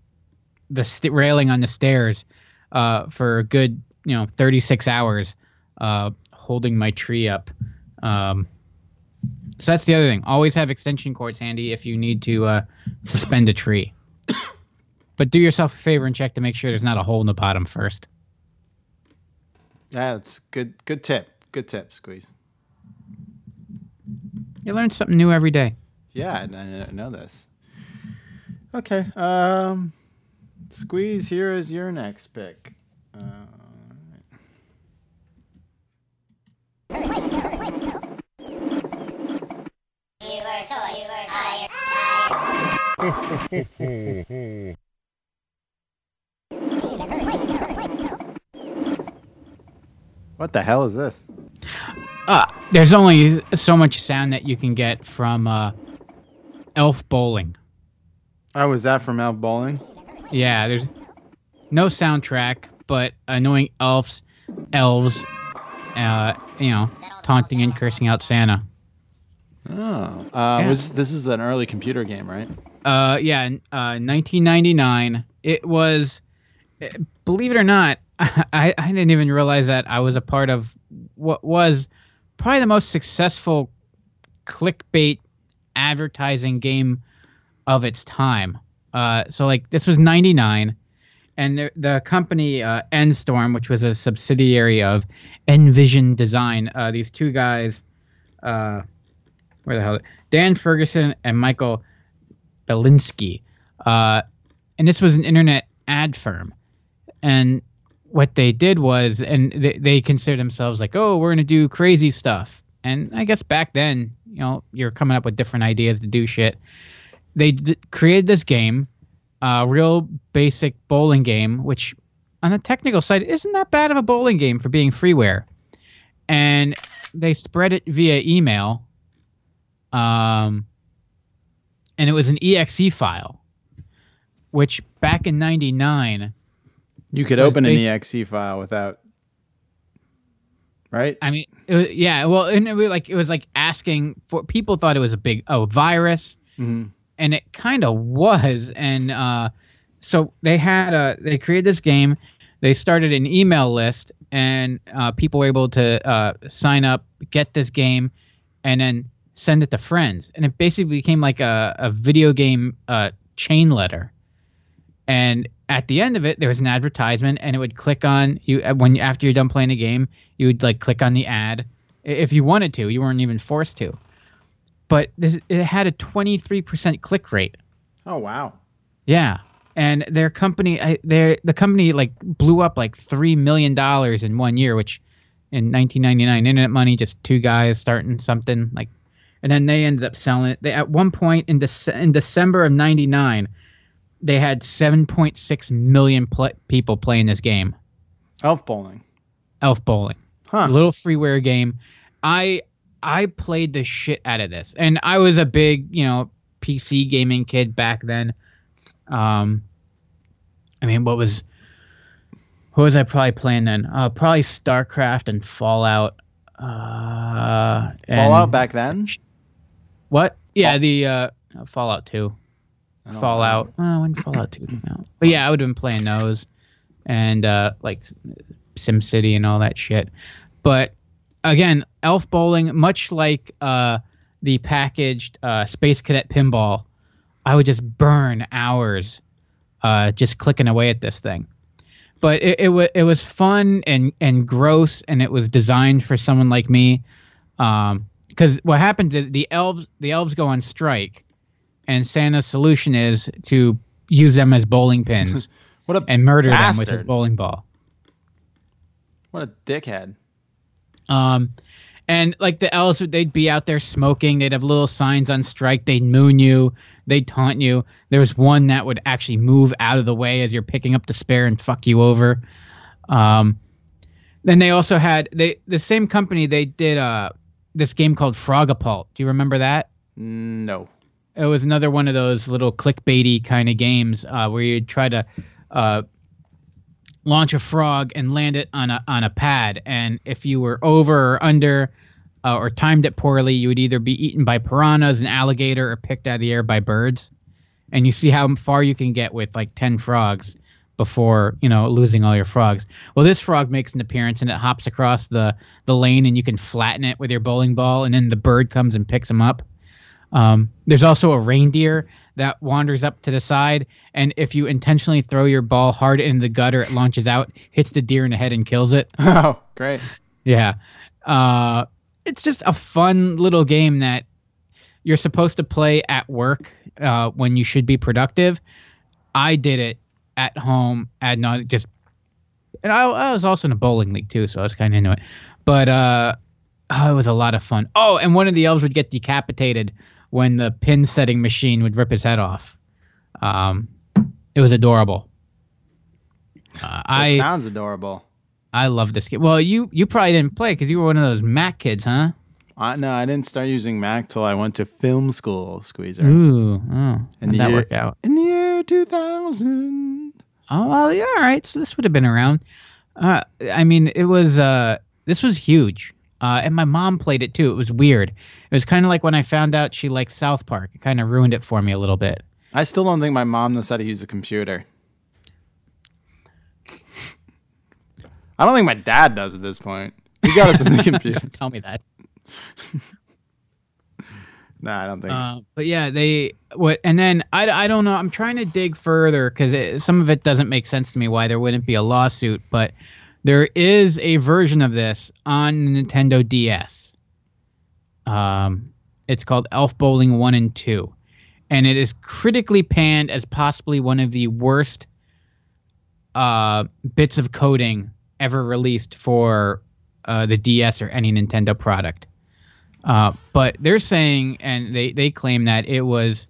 the railing on the stairs for a good 36 hours holding my tree up. So that's the other thing. Always have extension cords handy if you need to suspend a tree. But do yourself a favor and check to make sure there's not a hole in the bottom first. Yeah, that's good. Good tip. Good tip, Squeeze. You learn something new every day. Yeah, I know this. Okay. Squeeze, here is your next pick. What the hell is this? There's only so much sound that you can get from Elf Bowling. Oh, is that from Elf Bowling? Yeah, there's no soundtrack, but annoying elves, taunting and cursing out Santa. Oh, yeah. This is an early computer game, right? Yeah, 1999. It was, believe it or not, I didn't even realize that I was a part of what was probably the most successful clickbait advertising game of its time. So like this was 99, and the company Endstorm, which was a subsidiary of Envision Design, these two guys, where the hell, Dan Ferguson and Michael Belinsky, and this was an internet ad firm, and what they did was, and they considered themselves like, oh, we're gonna do crazy stuff. And I guess back then, you know, you're coming up with different ideas to do shit. They created this game, a real basic bowling game, which on the technical side isn't that bad of a bowling game for being freeware. And they spread it via email, and it was an EXE file, which back in 99... You could open an EXE file without... Right? I mean, it was, yeah, well, and it was like asking for... People thought it was a big virus, mm-hmm. And it kind of was. And so they created this game. They started an email list, and people were able to sign up, get this game, and then send it to friends. And it basically became like a video game chain letter. And at the end of it, there was an advertisement, and it would click on you after you're done playing a game. You would like click on the ad if you wanted to. You weren't even forced to. But it had a 23% click rate. Oh wow! Yeah, and their company, like blew up like $3 million in 1 year, which in 1999 internet money, just two guys starting something like, and then they ended up selling it. They at one point in December of 99, they had 7.6 million people playing this game. Elf bowling, huh? A little freeware game. I played the shit out of this, and I was a big, you know, PC gaming kid back then. I mean, what was I probably playing then? Probably StarCraft and Fallout. Fallout back then? What? Yeah, Fallout 2. Fallout. Oh, when Fallout 2 came out. But yeah, I would have been playing those, and like SimCity and all that shit. But again, Elf Bowling, much like the packaged Space Cadet Pinball, I would just burn hours just clicking away at this thing. But it was fun and gross, and it was designed for someone like me. Because what happens is the elves go on strike, and Santa's solution is to use them as bowling pins and murder bastard. Them with his bowling ball. What a dickhead. And like the elves, they'd be out there smoking. They'd have little signs on strike. They'd moon you. They'd taunt you. There was one that would actually move out of the way as you're picking up the spare and fuck you over. Then they also had the same company. They did this game called Frogapult. Do you remember that? No. It was another one of those little clickbaity kind of games where you'd try to launch a frog and land it on a pad, and if you were over or under or timed it poorly, you would either be eaten by piranhas, an alligator, or picked out of the air by birds. And you see how far you can get with like 10 frogs before, you know, losing all your frogs. Well, this frog makes an appearance, and it hops across the lane, and you can flatten it with your bowling ball, and then the bird comes and picks him up. There's also a reindeer that wanders up to the side, and if you intentionally throw your ball hard in the gutter, it launches out, hits the deer in the head, and kills it. Oh, great. Yeah. It's just a fun little game that you're supposed to play at work when you should be productive. I did it at home ad nauseam, and I was also in a bowling league too, so I was kind of into it. But it was a lot of fun. Oh, and one of the elves would get decapitated when the pin setting machine would rip his head off. It was adorable. It sounds adorable. I love this game. Well, you probably didn't play because you were one of those Mac kids, huh? No, I didn't start using Mac till I went to film school, Squeezer. Ooh, oh, how'd that work out? In the year 2000. Oh, well, yeah, all right. So this would have been around. I mean, it was. This was huge. And my mom played it too. It was weird. It was kind of like when I found out she liked South Park. It kind of ruined it for me a little bit. I still don't think my mom knows how to use a computer. I don't think my dad does at this point. He got us in the computer. Tell me that. Nah, I don't think. But yeah, they what, and then I don't know. I'm trying to dig further because some of it doesn't make sense to me why there wouldn't be a lawsuit. But there is a version of this on Nintendo DS. It's called Elf Bowling 1 and 2, and it is critically panned as possibly one of the worst bits of coding ever released for the DS or any Nintendo product. But they're saying, and they claim that it was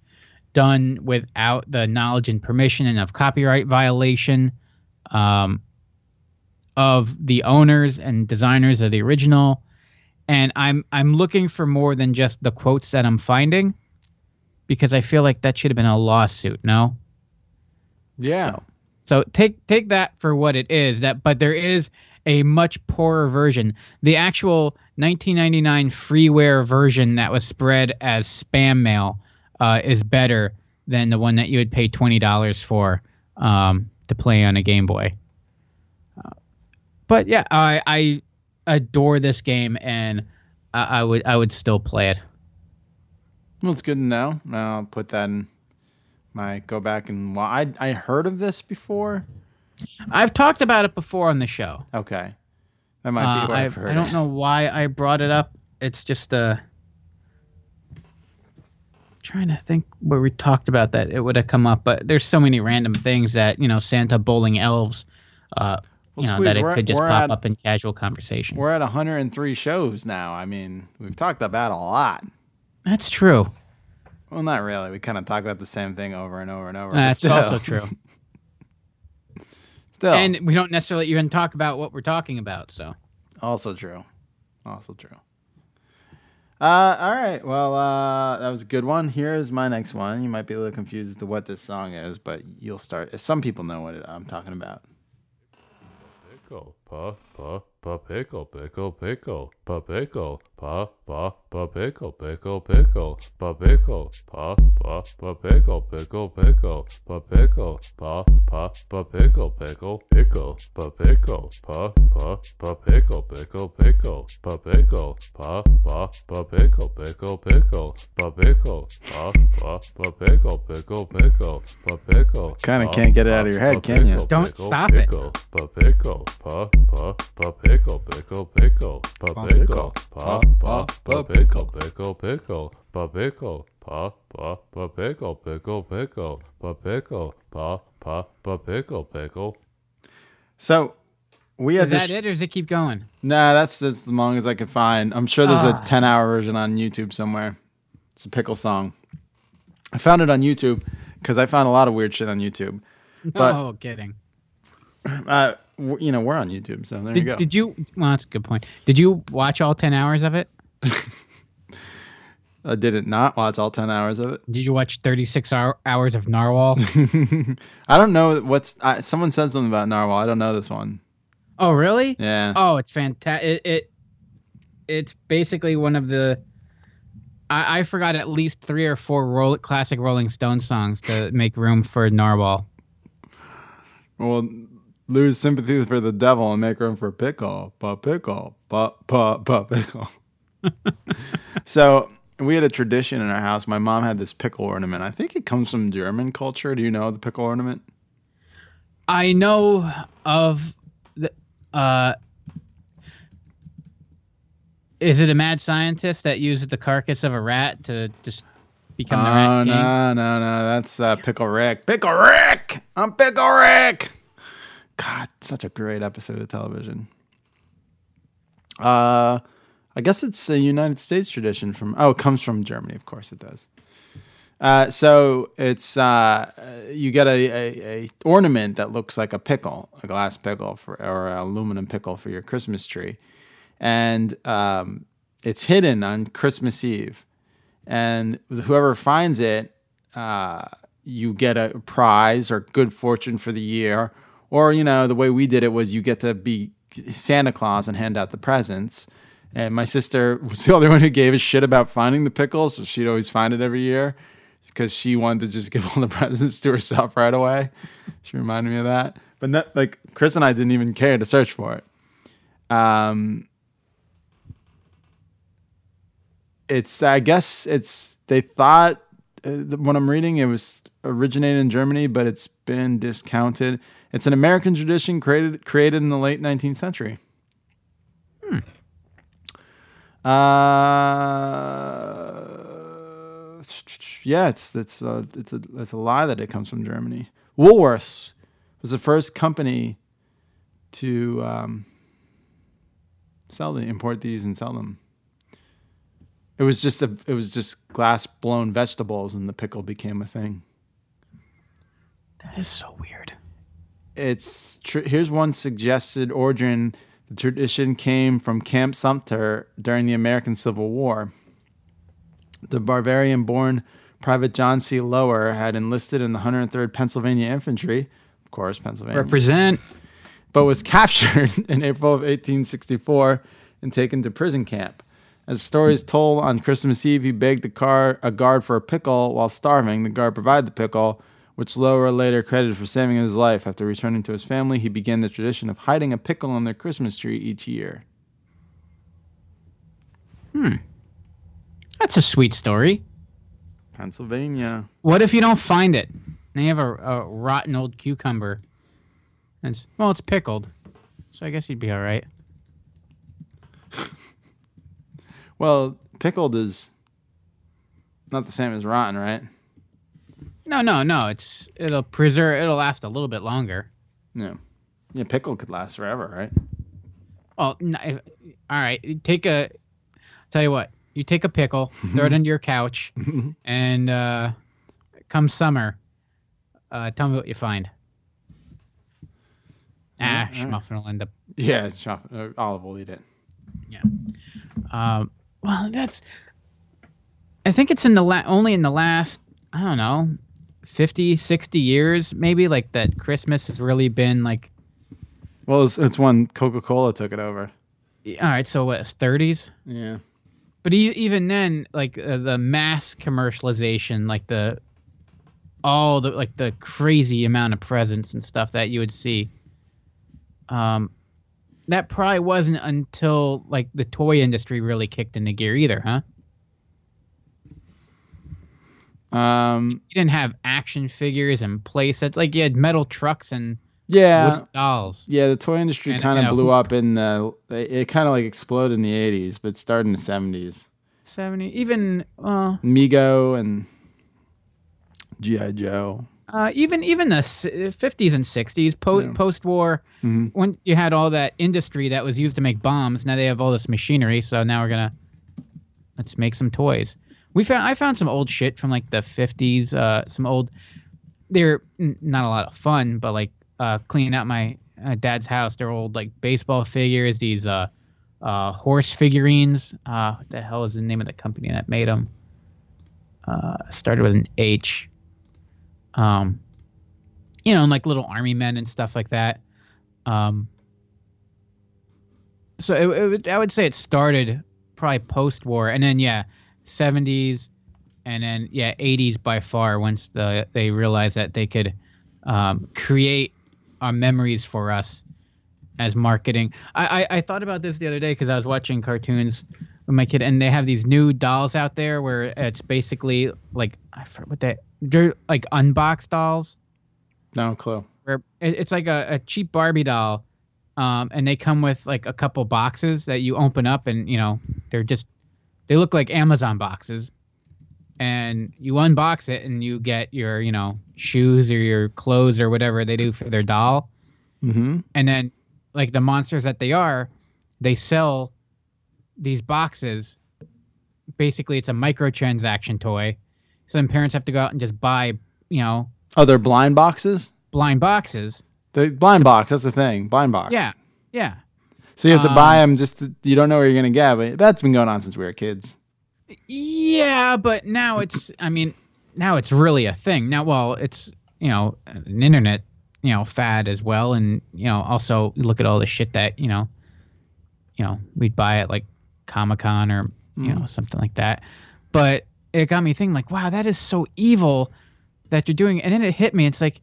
done without the knowledge and permission and of copyright violation of the owners and designers of the original. And I'm looking for more than just the quotes that I'm finding, because I feel like that should have been a lawsuit. No. Yeah. So take that for what it is. But there is a much poorer version. The actual 1999 freeware version that was spread as spam mail is better than the one that you would pay $20 for to play on a Game Boy. But yeah, I adore this game, and I would still play it. Well, it's good to know. I'll put that in my go back and I heard of this before. I've talked about it before on the show. Okay. That might be what I've heard. I don't know why I brought it up. It's just trying to think where we talked about that. It would have come up, but there's so many random things that, Santa bowling elves, that it could just pop up in casual conversation. We're at 103 shows now. I mean, we've talked about a lot. That's true. Well, not really. We kind of talk about the same thing over and over and over. That's also true. Still. And we don't necessarily even talk about what we're talking about, so. Also true. All right. Well, that was a good one. Here's my next one. You might be a little confused as to what this song is, but you'll start. Some people know what I'm talking about. Pickle, pa, pa, pa, pickle, pickle, pickle, pa, pickle, pa, pa, pa, pickle, pickle, pickle, pa, pickle, pa, pa, pa, pickle, pickle, pickle, pa, pickle, pa, pa, pa, pickle, pickle, pickle, pa, pickle, pa, pa, pa, pickle, pickle, pickle, pa, pickle, pa, pa, pa, pickle, pickle, pickle, pa, pickle, pa, pa, pa, pickle, pickle, pickle, pa, pickle. Kind of can't get it out of your head, can you? Don't stop it. Pa, pickle, pa, pa, pa, pickle, pickle, pickle, pa, pickle, pa, pa, pa, pickle, pickle, pickle, pa, pickle, pa, pa, pa, pickle, pickle, pickle, pa, pickle, pa, pa, pa, pickle, pickle. So we had that it, or does it keep going? Nah, that's as long as I can find. I'm sure there's a 10-hour version on YouTube somewhere. It's a pickle song. I found it on YouTube because I found a lot of weird shit on YouTube. But, oh, kidding. We're on YouTube, so there you go. Well, that's a good point. Did you watch all 10 hours of it? I didn't not watch all 10 hours of it. Did you watch 36 hours of Narwhal? I don't know someone said something about Narwhal. I don't know this one. Oh, really? Yeah. Oh, it's fantastic. It's basically one of the... I forgot at least 3 or 4 classic Rolling Stone songs to make room for Narwhal. Well... Lose sympathy for the devil and make room for pickle, pa, pickle, pa, pa, pa, pickle. So we had a tradition in our house. My mom had this pickle ornament. I think it comes from German culture. Do you know the pickle ornament? I know of the... is it a mad scientist that uses the carcass of a rat to just become the rat king? Oh, no. That's Pickle Rick. Pickle Rick! I'm Pickle Rick! God, such a great episode of television. I guess it's a United States tradition it comes from Germany. Of course it does. So it's, you get a ornament that looks like a pickle, a glass pickle or an aluminum pickle for your Christmas tree. And, it's hidden on Christmas Eve, and whoever finds it, you get a prize or good fortune for the year. Or, the way we did it was you get to be Santa Claus and hand out the presents. And my sister was the only one who gave a shit about finding the pickles, so she'd always find it every year because she wanted to just give all the presents to herself right away. She reminded me of that. But Chris and I didn't even care to search for it. It's, I guess it's, they thought, when I'm reading, it was originated in Germany, but it's been discounted. It's an American tradition created in the late 19th century. Yeah, it's a lie that it comes from Germany. Woolworths was the first company to import these and sell them. It was just glass blown vegetables, and the pickle became a thing. That is so weird. Here's one suggested origin. The tradition came from Camp Sumter during the American Civil War. The Bavarian-born Private John C. Lower had enlisted in the 103rd Pennsylvania Infantry, of course, Pennsylvania. Represent. But was captured in April of 1864 and taken to prison camp. As stories told, on Christmas Eve, he begged a guard for a pickle while starving. The guard provided the pickle, which Lower later credited for saving his life. After returning to his family, he began the tradition of hiding a pickle on their Christmas tree each year. That's a sweet story. Pennsylvania. What if you don't find it? And you have a rotten old cucumber. And it's pickled. So I guess you'd be all right. Well, pickled is not the same as rotten, right? No. It'll last a little bit longer. No. Yeah, pickle could last forever, right? Well, all right. Tell you what. You take a pickle, throw it under your couch, and come summer, tell me what you find. Schmuffin will end up. Yeah, Schmuffin. Olive will eat it. Yeah. I think it's in the only in the last, I don't know, 50, 60 years, maybe, like, that Christmas has really been, like... Well, it's when Coca-Cola took it over. All right, so what, it's 30s? Yeah. But even then, like, the mass commercialization, like, the crazy amount of presents and stuff that you would see, that probably wasn't until, like, the toy industry really kicked into gear either, huh? You didn't have action figures and play sets. Like, you had metal trucks and wooden dolls. Yeah, the toy industry kind of blew up in the... It kind of, like, exploded in the 80s, but started in the 70s. Mego and G.I. Joe. Even the 50s and 60s, post-war, when you had all that industry that was used to make bombs. Now they have all this machinery, so now we're going to... Let's make some toys. I found some old shit from, like, the 50s, some old... They're not a lot of fun, but, like, cleaning out my dad's house, they're old, like, baseball figures, these horse figurines. What the hell is the name of the company that made them? Started with an H. And, like, little army men and stuff like that. So I would say it started probably post-war, and then, 70s, and then 80s by far, once they realized that they could create our memories for us as marketing. I thought about this the other day because I was watching cartoons with my kid, and they have these new dolls out there where it's basically like, I forgot what they're like, unboxed dolls. No clue. Where it's like a cheap Barbie doll, and they come with like a couple boxes that you open up, and they're just. They look like Amazon boxes, and you unbox it and you get your, shoes or your clothes or whatever they do for their doll. Mm-hmm. And then, like, the monsters that they are, they sell these boxes. Basically, it's a microtransaction toy. So then parents have to go out and just buy, Oh, they're blind boxes? Blind boxes. The blind box, that's the thing. Blind box. Yeah. So you have to buy them you don't know where you're going to get, but that's been going on since we were kids. Yeah, but now it's really a thing. Now, well, it's, an internet, fad as well. And, also look at all the shit that, we'd buy at like Comic-Con or, something like that. But it got me thinking like, wow, that is so evil that you're doing. And then it hit me. It's like,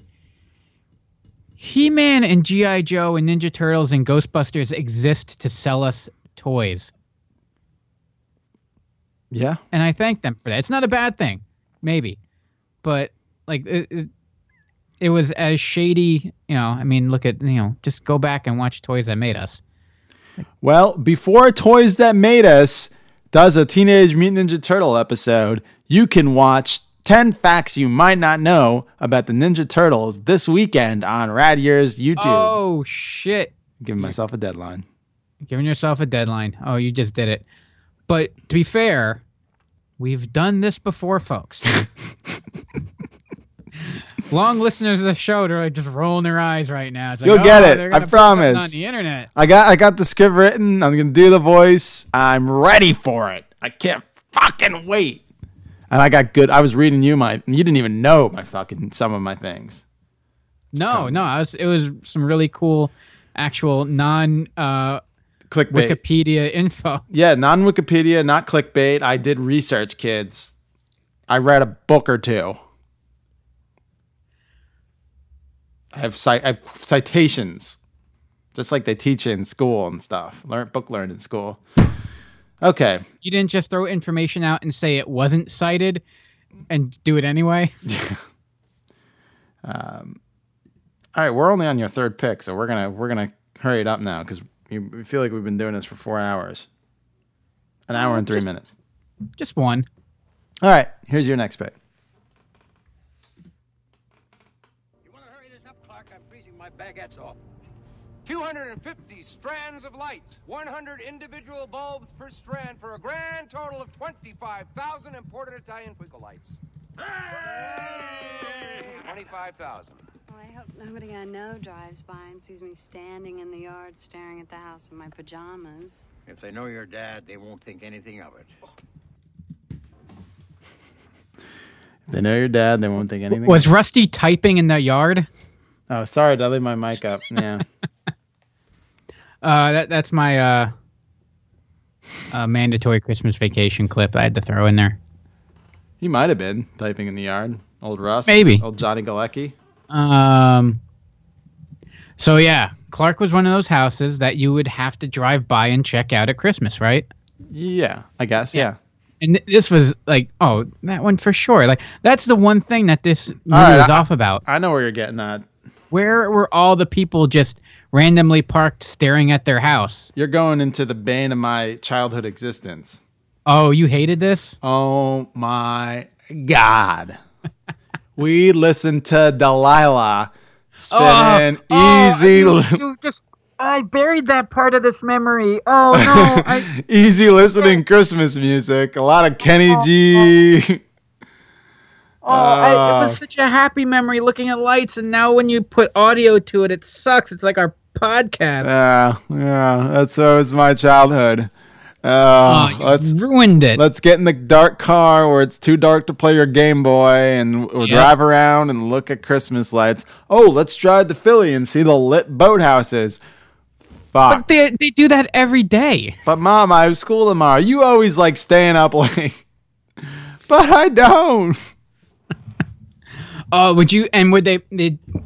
He-Man and G.I. Joe and Ninja Turtles and Ghostbusters exist to sell us toys. Yeah. And I thank them for that. It's not a bad thing, maybe. But, like, it was as shady, you know, I mean, look at, you know, just go back and watch Toys That Made Us. Well, before Toys That Made Us does a Teenage Mutant Ninja Turtle episode, you can watch 10 facts you might not know about the Ninja Turtles this weekend on Rad Years YouTube. Oh, shit. Giving myself a deadline. Giving yourself a deadline. Oh, you just did it. But to be fair, we've done this before, folks. Long listeners of the show, they're like just rolling their eyes right now. It's like, you'll get it. I promise. On the internet. I got the script written. I'm going to do the voice. I'm ready for it. I can't fucking wait. And I got good. I was reading you you didn't even know my fucking, some of my things. No. It was some really cool actual clickbait. Wikipedia info. Yeah, non-Wikipedia, not clickbait. I did research, kids. I read a book or two. I have citations, just like they teach in school and stuff. Book learned in school. Okay. You didn't just throw information out and say it wasn't cited and do it anyway? Yeah. All right, we're only on your third pick, so we're gonna hurry it up now because we feel like we've been doing this for 4 hours. An hour and 3 minutes. Just one. All right, here's your next pick. You want to hurry this up, Clark? I'm freezing my baguettes off. 250 strands of lights, 100 individual bulbs per strand for a grand total of 25,000 imported Italian twinkle lights. Hey! 25,000. I hope nobody I know drives by and sees me standing in the yard staring at the house in my pajamas. If they know your dad, they won't think anything of it. If they know your dad, they won't think anything of it. Was Rusty typing in the yard? Oh, sorry, did I leave my mic up? Yeah. That's my mandatory Christmas vacation clip I had to throw in there. He might have been typing in the yard. Old Russ. Maybe. Old Johnny Galecki. So yeah, Clark was one of those houses that you would have to drive by and check out at Christmas, right? Yeah, I guess. Yeah. And this was like, oh, that one for sure. Like that's the one thing that this movie was off about. I know where you're getting at. Where were all the people just randomly parked staring at their house? You're going into the bane of my childhood existence. Oh, you hated this? Oh my God. We listened to Delilah spin easy. I buried that part of this memory. Oh no! Easy listening Christmas music. A lot of Kenny G. It was such a happy memory looking at lights, and now when you put audio to it, it sucks. It's like our podcast. Yeah. That was my childhood. Let's ruined it. Let's get in the dark car where it's too dark to play your Game Boy, and we'll drive around and look at Christmas lights. Oh, let's drive to Philly and see the lit boathouses. Fuck. But they do that every day. But Mom, I have school tomorrow. You always like staying up late. But I don't. Oh, would you? And would they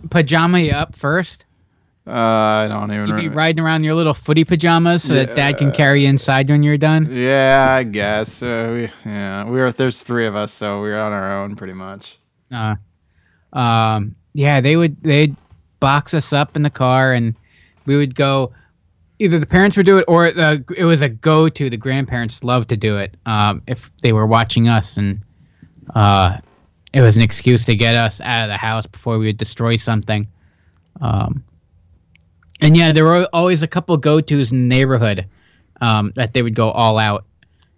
pajama you up first? I don't even remember. You'd be riding around in your little footy pajamas so that Dad can carry you inside when you're done? Yeah, I guess. There's three of us, so we were on our own pretty much. They'd box us up in the car, and we would go. Either the parents would do it, or it was a go-to. The grandparents loved to do it if they were watching us, and it was an excuse to get us out of the house before we would destroy something. And yeah, there were always a couple go-tos in the neighborhood that they would go all out.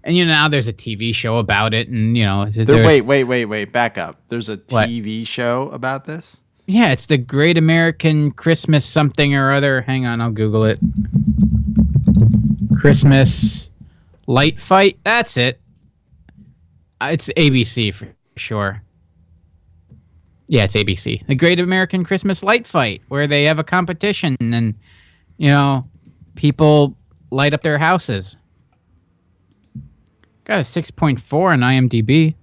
And you know, now there's a TV show about it, and you know, wait, back up. There's a TV show about this? Yeah, it's the Great American Christmas something or other. Hang on, I'll Google it. Christmas Light Fight. That's it. It's ABC for sure. Yeah, it's ABC. The Great American Christmas Light Fight, where they have a competition and, you know, people light up their houses. Got a 6.4 on IMDb.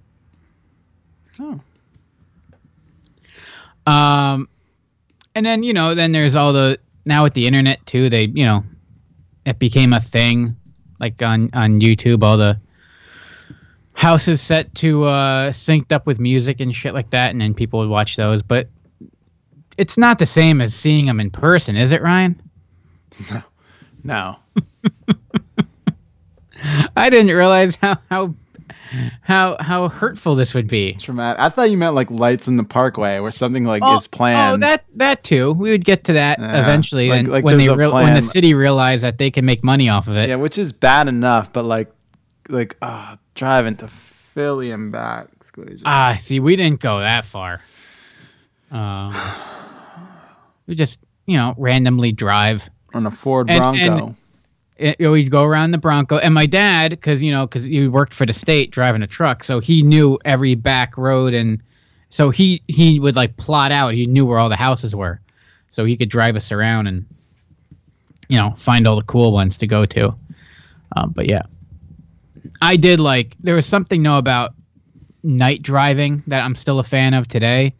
Oh. And then, you know, then there's all the, now with the internet too, they, you know, it became a thing, like on YouTube, all the houses set to synced up with music and shit like that, and then people would watch those. But it's not the same as seeing them in person, is it, Ryan? No. No. I didn't realize how hurtful this would be. Traumatic. I thought you meant like Lights in the Parkway, where something like is planned. Oh, that too. We would get to that eventually, like, and like when the city realized that they can make money off of it. Yeah, which is bad enough, but like driving to Philly and back. Exclusion. Ah, see, we didn't go that far. We just randomly drive on a Ford Bronco. We'd go around the Bronco, and my dad, because he worked for the state driving a truck, so he knew every back road, and so he would like plot out. He knew where all the houses were, so he could drive us around and find all the cool ones to go to. But yeah, I did like there was something about night driving that I'm still a fan of today.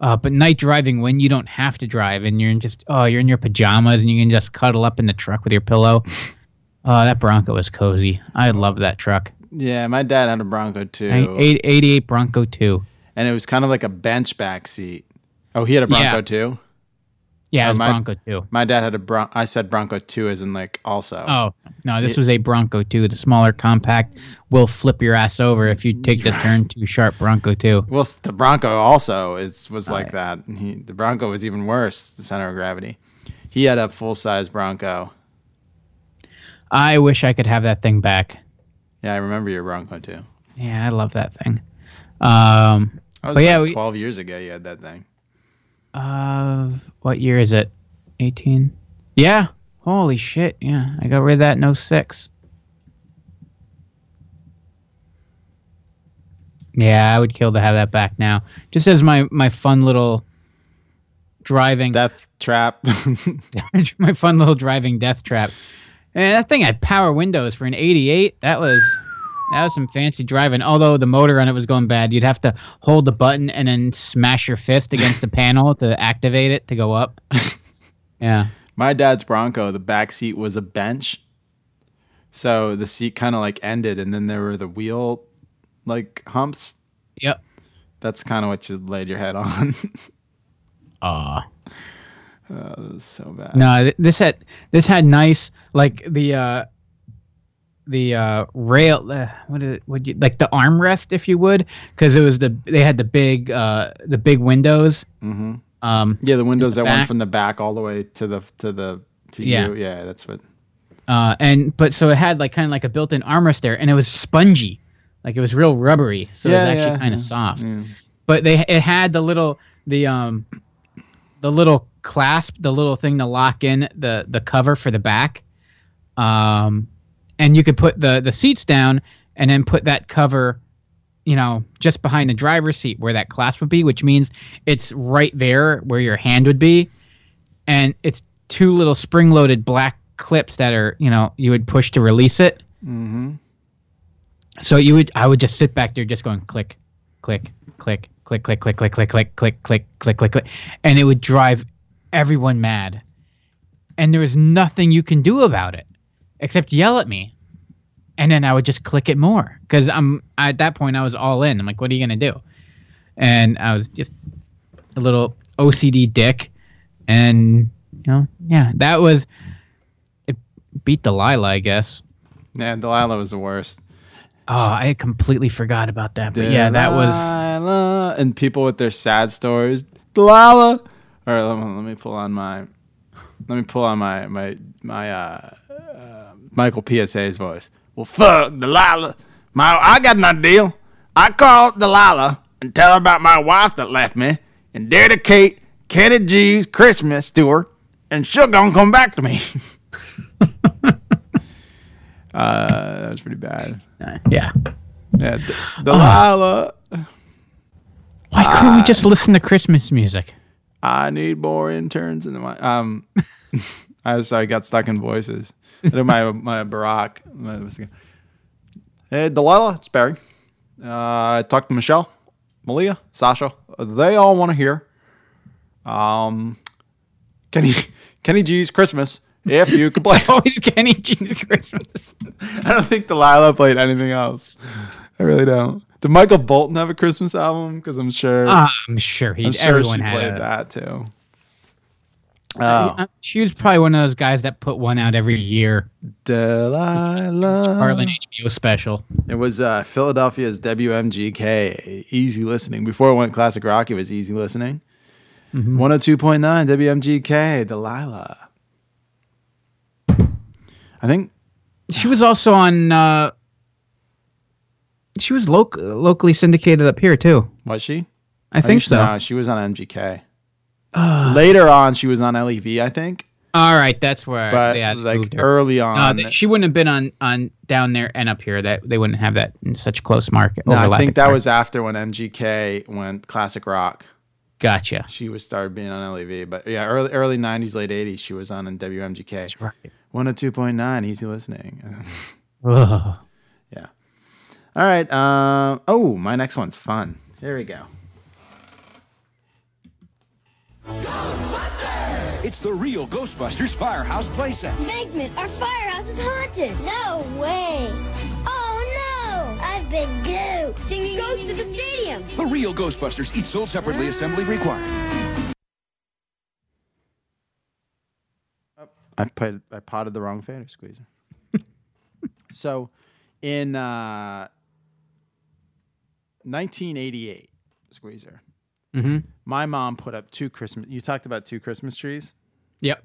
But night driving, when you don't have to drive and you're in your pajamas and you can just cuddle up in the truck with your pillow. That Bronco was cozy. I love that truck. Yeah, my dad had a Bronco, too. 88 Bronco, too. And it was kind of like a bench back seat. Oh, he had a Bronco, too? Yeah, it was Bronco, too. My dad had a Bronco. I said Bronco, too, as in, like, also. Oh, no, this was a Bronco, too. The smaller, compact, will flip your ass over if you take the turn too sharp Bronco, too. Well, the Bronco also was like that. The Bronco was even worse, the center of gravity. He had a full-size Bronco. I wish I could have that thing back. Yeah, I remember your Bronco too. Yeah, I love that thing. I was like 12 years ago you had that thing. What year is it? 18? Yeah. Holy shit, yeah. I got rid of that in 06. Yeah, I would kill to have that back now. Just as my fun little driving... death trap. My fun little driving death trap. And that thing had power windows for an 88. That was some fancy driving. Although the motor on it was going bad. You'd have to hold the button and then smash your fist against the panel to activate it to go up. Yeah. My dad's Bronco, the back seat was a bench. So the seat kind of like ended and then there were the wheel like humps. Yep. That's kind of what you laid your head on. Aw. Oh, so bad. No, this had nice, like the rail. Like the armrest, if you would, because it was they had the big windows. Mm-hmm. Yeah, the windows that went from the back all the way to yeah. You. Yeah, that's what. So it had like kind of like a built-in armrest there, and it was spongy, like it was real rubbery, so it was actually kind of soft. Yeah. But it had the little clasp, the little thing to lock in the cover for the back, and you could put the seats down and then put that cover just behind the driver's seat where that clasp would be, which means it's right there where your hand would be, and it's two little spring-loaded black clips that are you would push to release it. Mm-hmm. So I would just sit back there just going click, click, click, click, click, click, click, click, click, click, click, click, click, click, and it would drive everyone mad, and there was nothing you can do about it except yell at me, and then I would just click it more because I'm at that point I was all in. I'm like, what are you gonna do? And I was just a little OCD dick, and that was it. Beat Delilah, I guess. Yeah, Delilah was the worst. Oh, I completely forgot about that. But yeah, that was Delilah, and people with their sad stories. Delilah. All right, let me pull on my Michael PSA's voice. Well, fuck Delilah. I got an idea. I call Delilah and tell her about my wife that left me, and dedicate Kenny G's Christmas to her, and she'll gonna come back to me. That was pretty bad. Yeah. Delilah. Why couldn't we just listen to Christmas music? I need more interns in my I got stuck in voices. my Barack. Hey, Delilah, it's Barry. I talked to Michelle, Malia, Sasha. They all want to hear. Kenny G's Christmas, if you can play. Always Kenny G's Christmas. I don't think Delilah played anything else. I really don't. Did Michael Bolton have a Christmas album? Because I'm sure everyone played that too. Oh. She was probably one of those guys that put one out every year. Delilah. Harlan HBO special. It was Philadelphia's WMGK. Easy listening. Before it went classic rock, it was easy listening. Mm-hmm. 102.9 WMGK. Delilah. I think she was also on. She was locally syndicated up here too. Was she? I think so. No, she was on MGK. Later on, she was on LEV, I think. All right, that's where. But yeah, like early on, she wouldn't have been on down there and up here. That they wouldn't have that in such close market. No, I think that was after when MGK went classic rock. Gotcha. She was started being on LEV, but yeah, early 90s, late 80s, she was on in WMGK. That's right. 102.9, easy listening. Ugh. Yeah. All right. Oh, my next one's fun. Here we go. Ghostbusters! It's the real Ghostbusters Firehouse playset. Figment, our firehouse is haunted. No way. Oh, no. I've been goo. Singing Ghosts of the Stadium. The real Ghostbusters, each sold separately, assembly required. Oh, I potted the wrong fader squeezer. So, in 1988, squeezer. Mm-hmm. My mom put up two Christmas... You talked about two Christmas trees? Yep.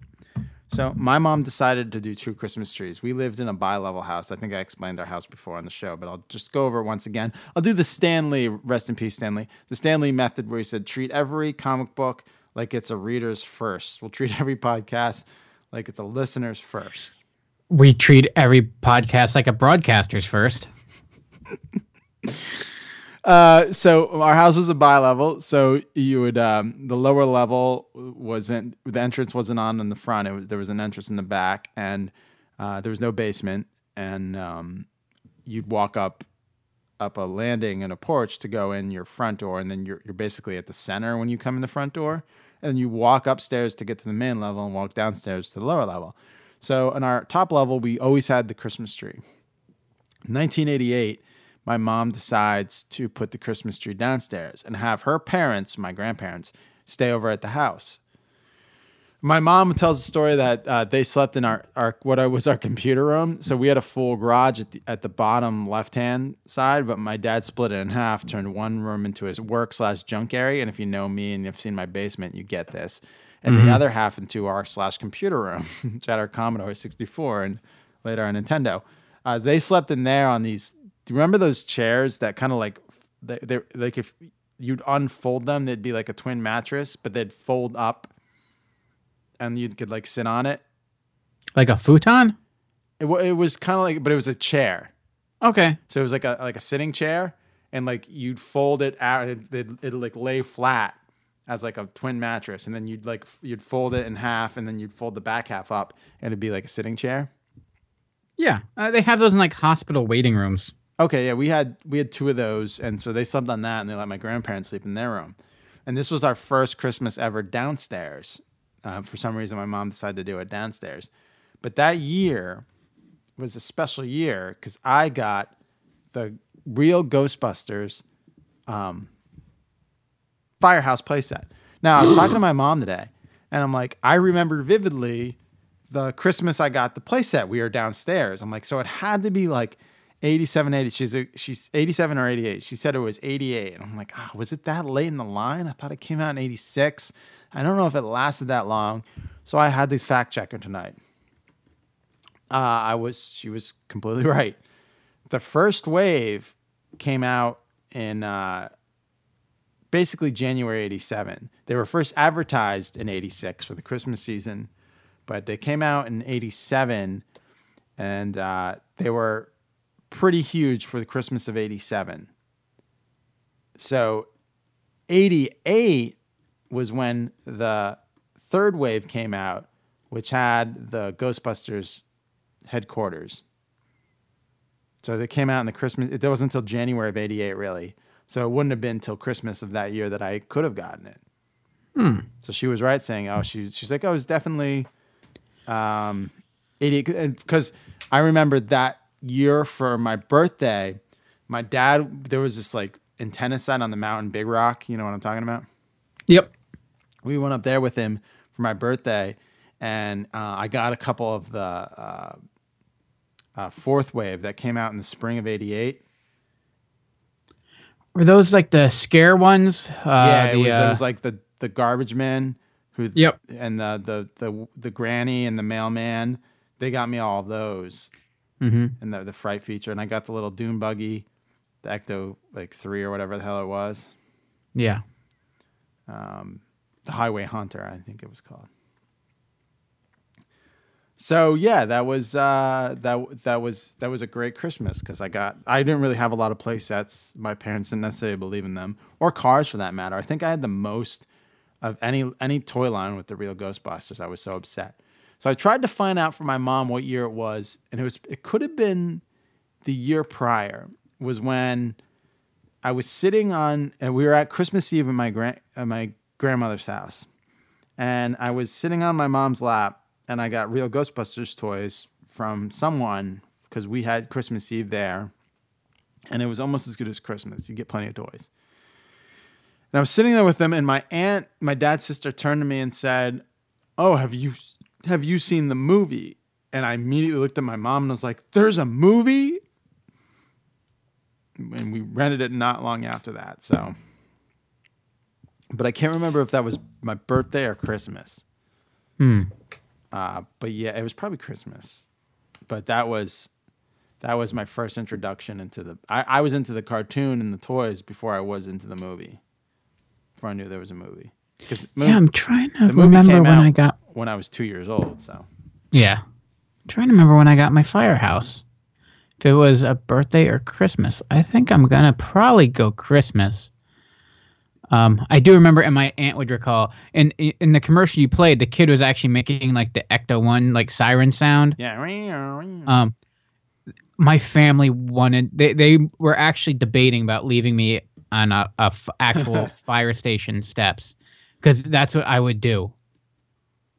So my mom decided to do two Christmas trees. We lived in a bi-level house. I think I explained our house before on the show, but I'll just go over it once again. I'll do the Stanley, rest in peace, Stanley. The Stanley method where he said, treat every comic book like it's a reader's first. We'll treat every podcast like it's a listener's first. We treat every podcast like a broadcaster's first. So our house was a bi-level, so you would the lower level wasn't, the entrance wasn't on in the front. It was, there was an entrance in the back, and there was no basement, and you'd walk up a landing and a porch to go in your front door, and then you're basically at the center when you come in the front door, and you walk upstairs to get to the main level and walk downstairs to the lower level. So on our top level, we always had the Christmas tree. In 1988. My mom decides to put the Christmas tree downstairs and have her parents, my grandparents, stay over at the house. My mom tells the story that they slept in what was our computer room. So we had a full garage at the bottom left-hand side, but my dad split it in half, turned one room into his work/junk area. And if you know me and you've seen my basement, you get this. And the other half into our /computer room, which had our Commodore 64 and later our Nintendo. They slept in there on these... Do you remember those chairs that kind of like, they like if you'd unfold them, they'd be like a twin mattress, but they'd fold up and you could like sit on it? Like a futon? It was kind of like, but it was a chair. Okay. So it was like a sitting chair, and like you'd fold it out and it'd like lay flat as like a twin mattress, and then you'd fold it in half, and then you'd fold the back half up and it'd be like a sitting chair. Yeah. They have those in like hospital waiting rooms. Okay, yeah, we had two of those, and so they slept on that, and they let my grandparents sleep in their room. And this was our first Christmas ever downstairs. For some reason, my mom decided to do it downstairs. But that year was a special year because I got the real Ghostbusters Firehouse playset. Now, I was talking to my mom today, and I'm like, I remember vividly the Christmas I got the playset. We were downstairs. I'm like, so it had to be like... 87, 88. She's 87 or 88. She said it was 88, and I'm like, oh, was it that late in the line? I thought it came out in 86. I don't know if it lasted that long, so I had this fact checker tonight. She was completely right. The first wave came out in basically January 87. They were first advertised in 86 for the Christmas season, but they came out in 87, and they were pretty huge for the Christmas of 87. So 88 was when the third wave came out, which had the Ghostbusters headquarters. So they came out in the Christmas. It wasn't until January of 88, really. So it wouldn't have been till Christmas of that year that I could have gotten it. So she was right saying, oh, she's like, oh, it's definitely 80. Because I remember that year for my birthday, my dad, there was this like antenna set on the mountain, Big Rock. You know what I'm talking about? Yep. We went up there with him for my birthday, and I got a couple of the fourth wave that came out in the spring of 88. Were those like the scare ones? It was like the garbage man who, yep, and the granny and the mailman. They got me all those, and the fright feature, and I got the little Doom buggy, the Ecto 3 or whatever the hell it was. Yeah. The Highway Hunter, I think it was called. So yeah, that was a great Christmas because I didn't really have a lot of play sets. My parents didn't necessarily believe in them, or cars for that matter. I think I had the most of any toy line with the Real Ghostbusters. I was so upset. So I tried to find out from my mom what year it was, and it could have been the year prior. Was when I was sitting on, and we were at Christmas Eve at my grandmother's house, and I was sitting on my mom's lap. And I got Real Ghostbusters toys from someone because we had Christmas Eve there. And it was almost as good as Christmas. You get plenty of toys. And I was sitting there with them, and my dad's sister turned to me and said, oh, have you seen the movie? And I immediately looked at my mom and was like, there's a movie? And we rented it not long after that. So, but I can't remember if that was my birthday or Christmas. But yeah, it was probably Christmas, but that was my first introduction into I was into the cartoon and the toys before I was into the movie, before I knew there was a movie. I'm trying to remember when I got, when I was 2 years old. So yeah, I'm trying to remember when I got my firehouse, if it was a birthday or Christmas. I think I'm going to probably go Christmas. I do remember, and my aunt would recall, and in the commercial you played, the kid was actually making like the Ecto-1 like siren sound. Yeah. My family wanted, they were actually debating about leaving me on actual fire station steps, because that's what I would do.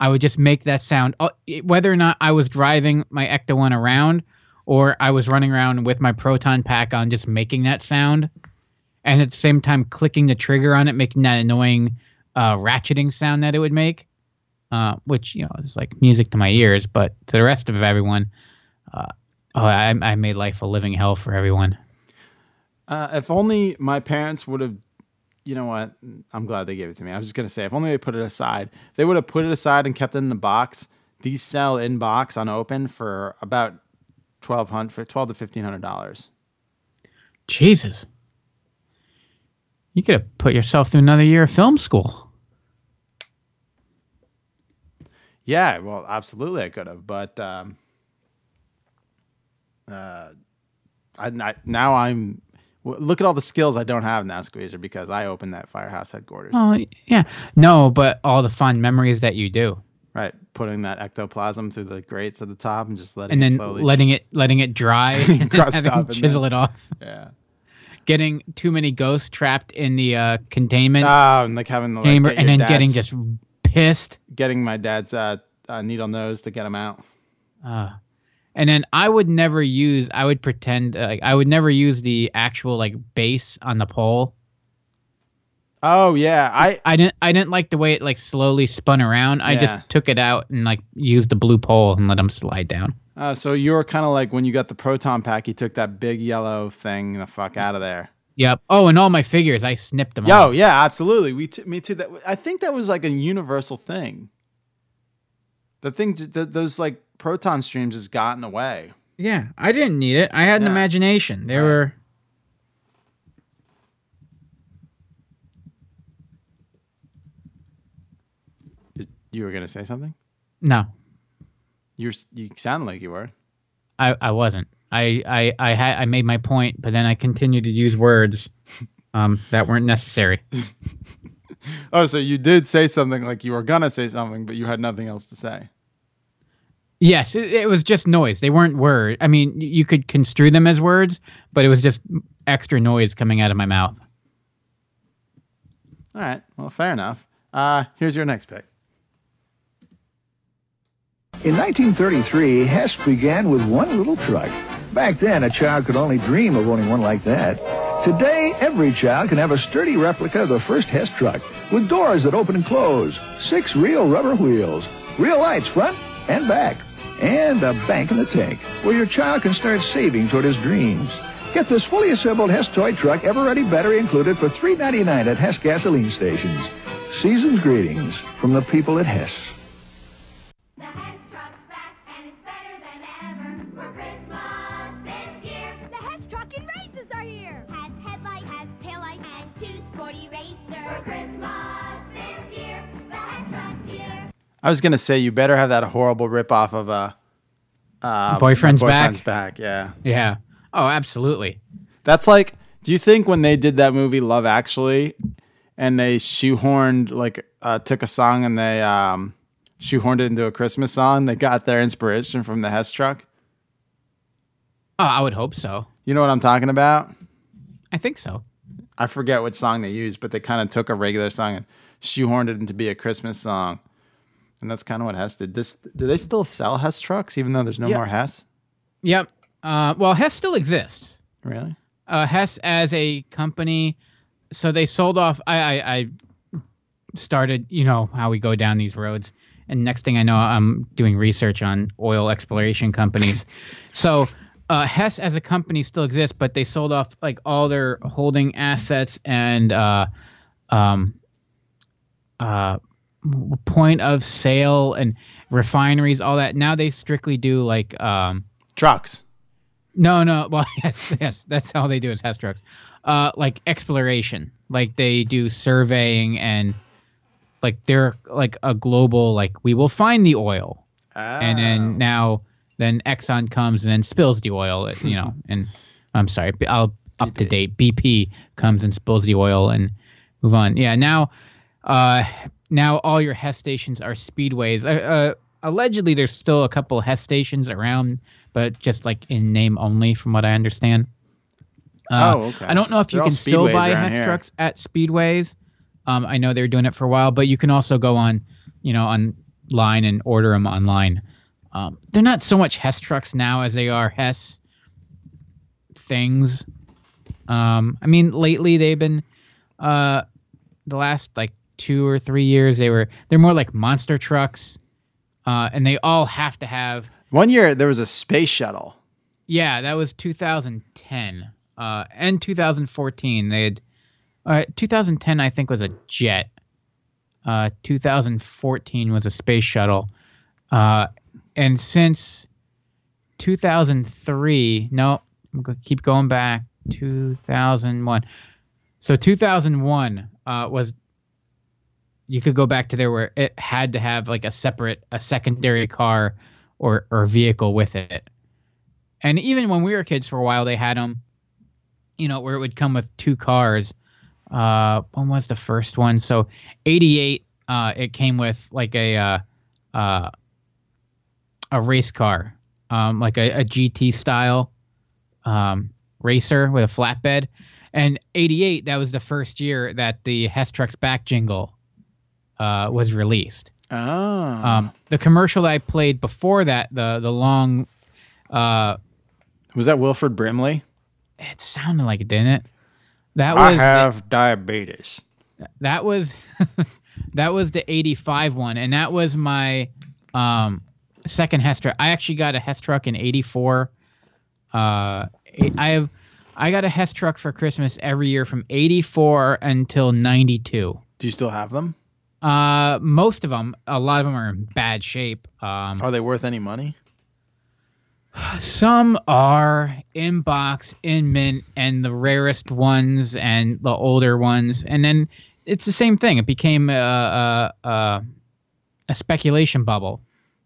I would just make that sound, whether or not I was driving my Ecto-1 around or I was running around with my proton pack on, just making that sound. And at the same time, clicking the trigger on it, making that annoying ratcheting sound that it would make, which, you know, is like music to my ears. But to the rest of everyone, I made life a living hell for everyone. If only my parents would have, you know what? I'm glad they gave it to me. I was just going to say, if only they put it aside. If they would have put it aside and kept it in the box. These sell in box unopened for about $1,200 to $1,500. Jesus. You could have put yourself through another year of film school. Yeah, well, absolutely I could have. But look at all the skills I don't have now, Squeezer, because I opened that firehouse headquarters. Oh, yeah. No, but all the fun memories that you do. Right, putting that ectoplasm through the grates at the top and just letting it dry and having to chisel it off. Yeah. Getting too many ghosts trapped in the containment. Oh, and like having the chamber, and then getting just pissed. Getting my dad's needle nose to get him out. And then I would never use the actual like base on the pole. Oh yeah, I didn't like the way it like slowly spun around. I just took it out and like used the blue pole and let him slide down. So you were kind of like when you got the proton pack, you took that big yellow thing the fuck out of there. Yep. Oh, and all my figures, I snipped them off. Oh, yeah, absolutely. Me too. I think that was like a universal thing. The things, those like proton streams has gotten away. Yeah, I didn't need it. I had an imagination. There were... You were going to say something? No. You sound like you were. I wasn't. I made my point, but then I continued to use words that weren't necessary. Oh, so you did say something like you were gonna say something, but you had nothing else to say. Yes, it was just noise. They weren't words. I mean, you could construe them as words, but it was just extra noise coming out of my mouth. All right. Well, fair enough. Here's your next pick. In 1933, Hess began with one little truck. Back then, a child could only dream of owning one like that. Today, every child can have a sturdy replica of the first Hess truck, with doors that open and close, 6 real rubber wheels, real lights front and back, and a bank in the tank, where your child can start saving toward his dreams. Get this fully assembled Hess toy truck, ever-ready battery included, for $3.99 at Hess gasoline stations. Season's greetings from the people at Hess. The Hess truck's back, and it's better than ever for Christmas this year. The Hess truck and races are here. Has headlights, has taillights, and 2 sporty racers for Christmas this year. The Hess truck's here. I was gonna say you better have that horrible ripoff of a boyfriend's back. Yeah. Yeah. Oh, absolutely. That's like, do you think when they did that movie Love Actually, and they shoehorned, like, took a song and they shoehorned it into a Christmas song, they got their inspiration from the Hess truck? Oh, I would hope so. You know what I'm talking about? I think so. I forget what song they used, but they kind of took a regular song and shoehorned it into be a Christmas song. And that's kind of what Hess did. Do they still sell Hess trucks, even though there's no more Hess? Yep. Well, Hess still exists. Really? Hess as a company. So they sold off. I started, you know, how we go down these roads. And next thing I know, I'm doing research on oil exploration companies. So Hess as a company still exists, but they sold off like all their holding assets and point of sale and refineries, all that. Now they strictly do like trucks. No. Well, yes. That's all they do is Hess trucks. Like exploration, like they do surveying and like they're like a global, like we will find the oil. Oh. And then now then Exxon comes and then spills the oil, you know, and I'm sorry, I'll up to date. BP comes and spills the oil and move on. Yeah. Now all your Hess stations are Speedways. Allegedly, there's still a couple Hess stations around, but just like in name only, from what I understand. Okay. I don't know if you can still buy Hess trucks at Speedways. I know they were doing it for a while, but you can also go on, you know, online and order them online. They're not so much Hess trucks now as they are Hess things. I mean, lately they've been the last like 2 or 3 years they're more like monster trucks. And they all have to have... One year, there was a space shuttle. Yeah, that was 2010. And 2014, 2010, I think, was a jet. 2014 was a space shuttle. And since 2003... No, I'm going to keep going back. 2001. So 2001 was... You could go back to there where it had to have like a secondary car or vehicle with it. And even when we were kids for a while, they had them, you know, where it would come with 2 cars. When was the first one? So 88, it came with like a race car, like a GT style racer with a flatbed. And 88, that was the first year that the Hess Trucks Back jingle was released. The commercial that I played before that, the long... was that Wilford Brimley? It sounded like it, didn't it? I have diabetes. That was... that was the 85 one, and that was my second Hess truck. I actually got a Hess truck in 84. I got a Hess truck for Christmas every year from 84 until 92. Do you still have them? Most of them, a lot of them are in bad shape. Are they worth any money? Some are in box, in mint, and the rarest ones and the older ones. And then it's the same thing. It became a speculation bubble,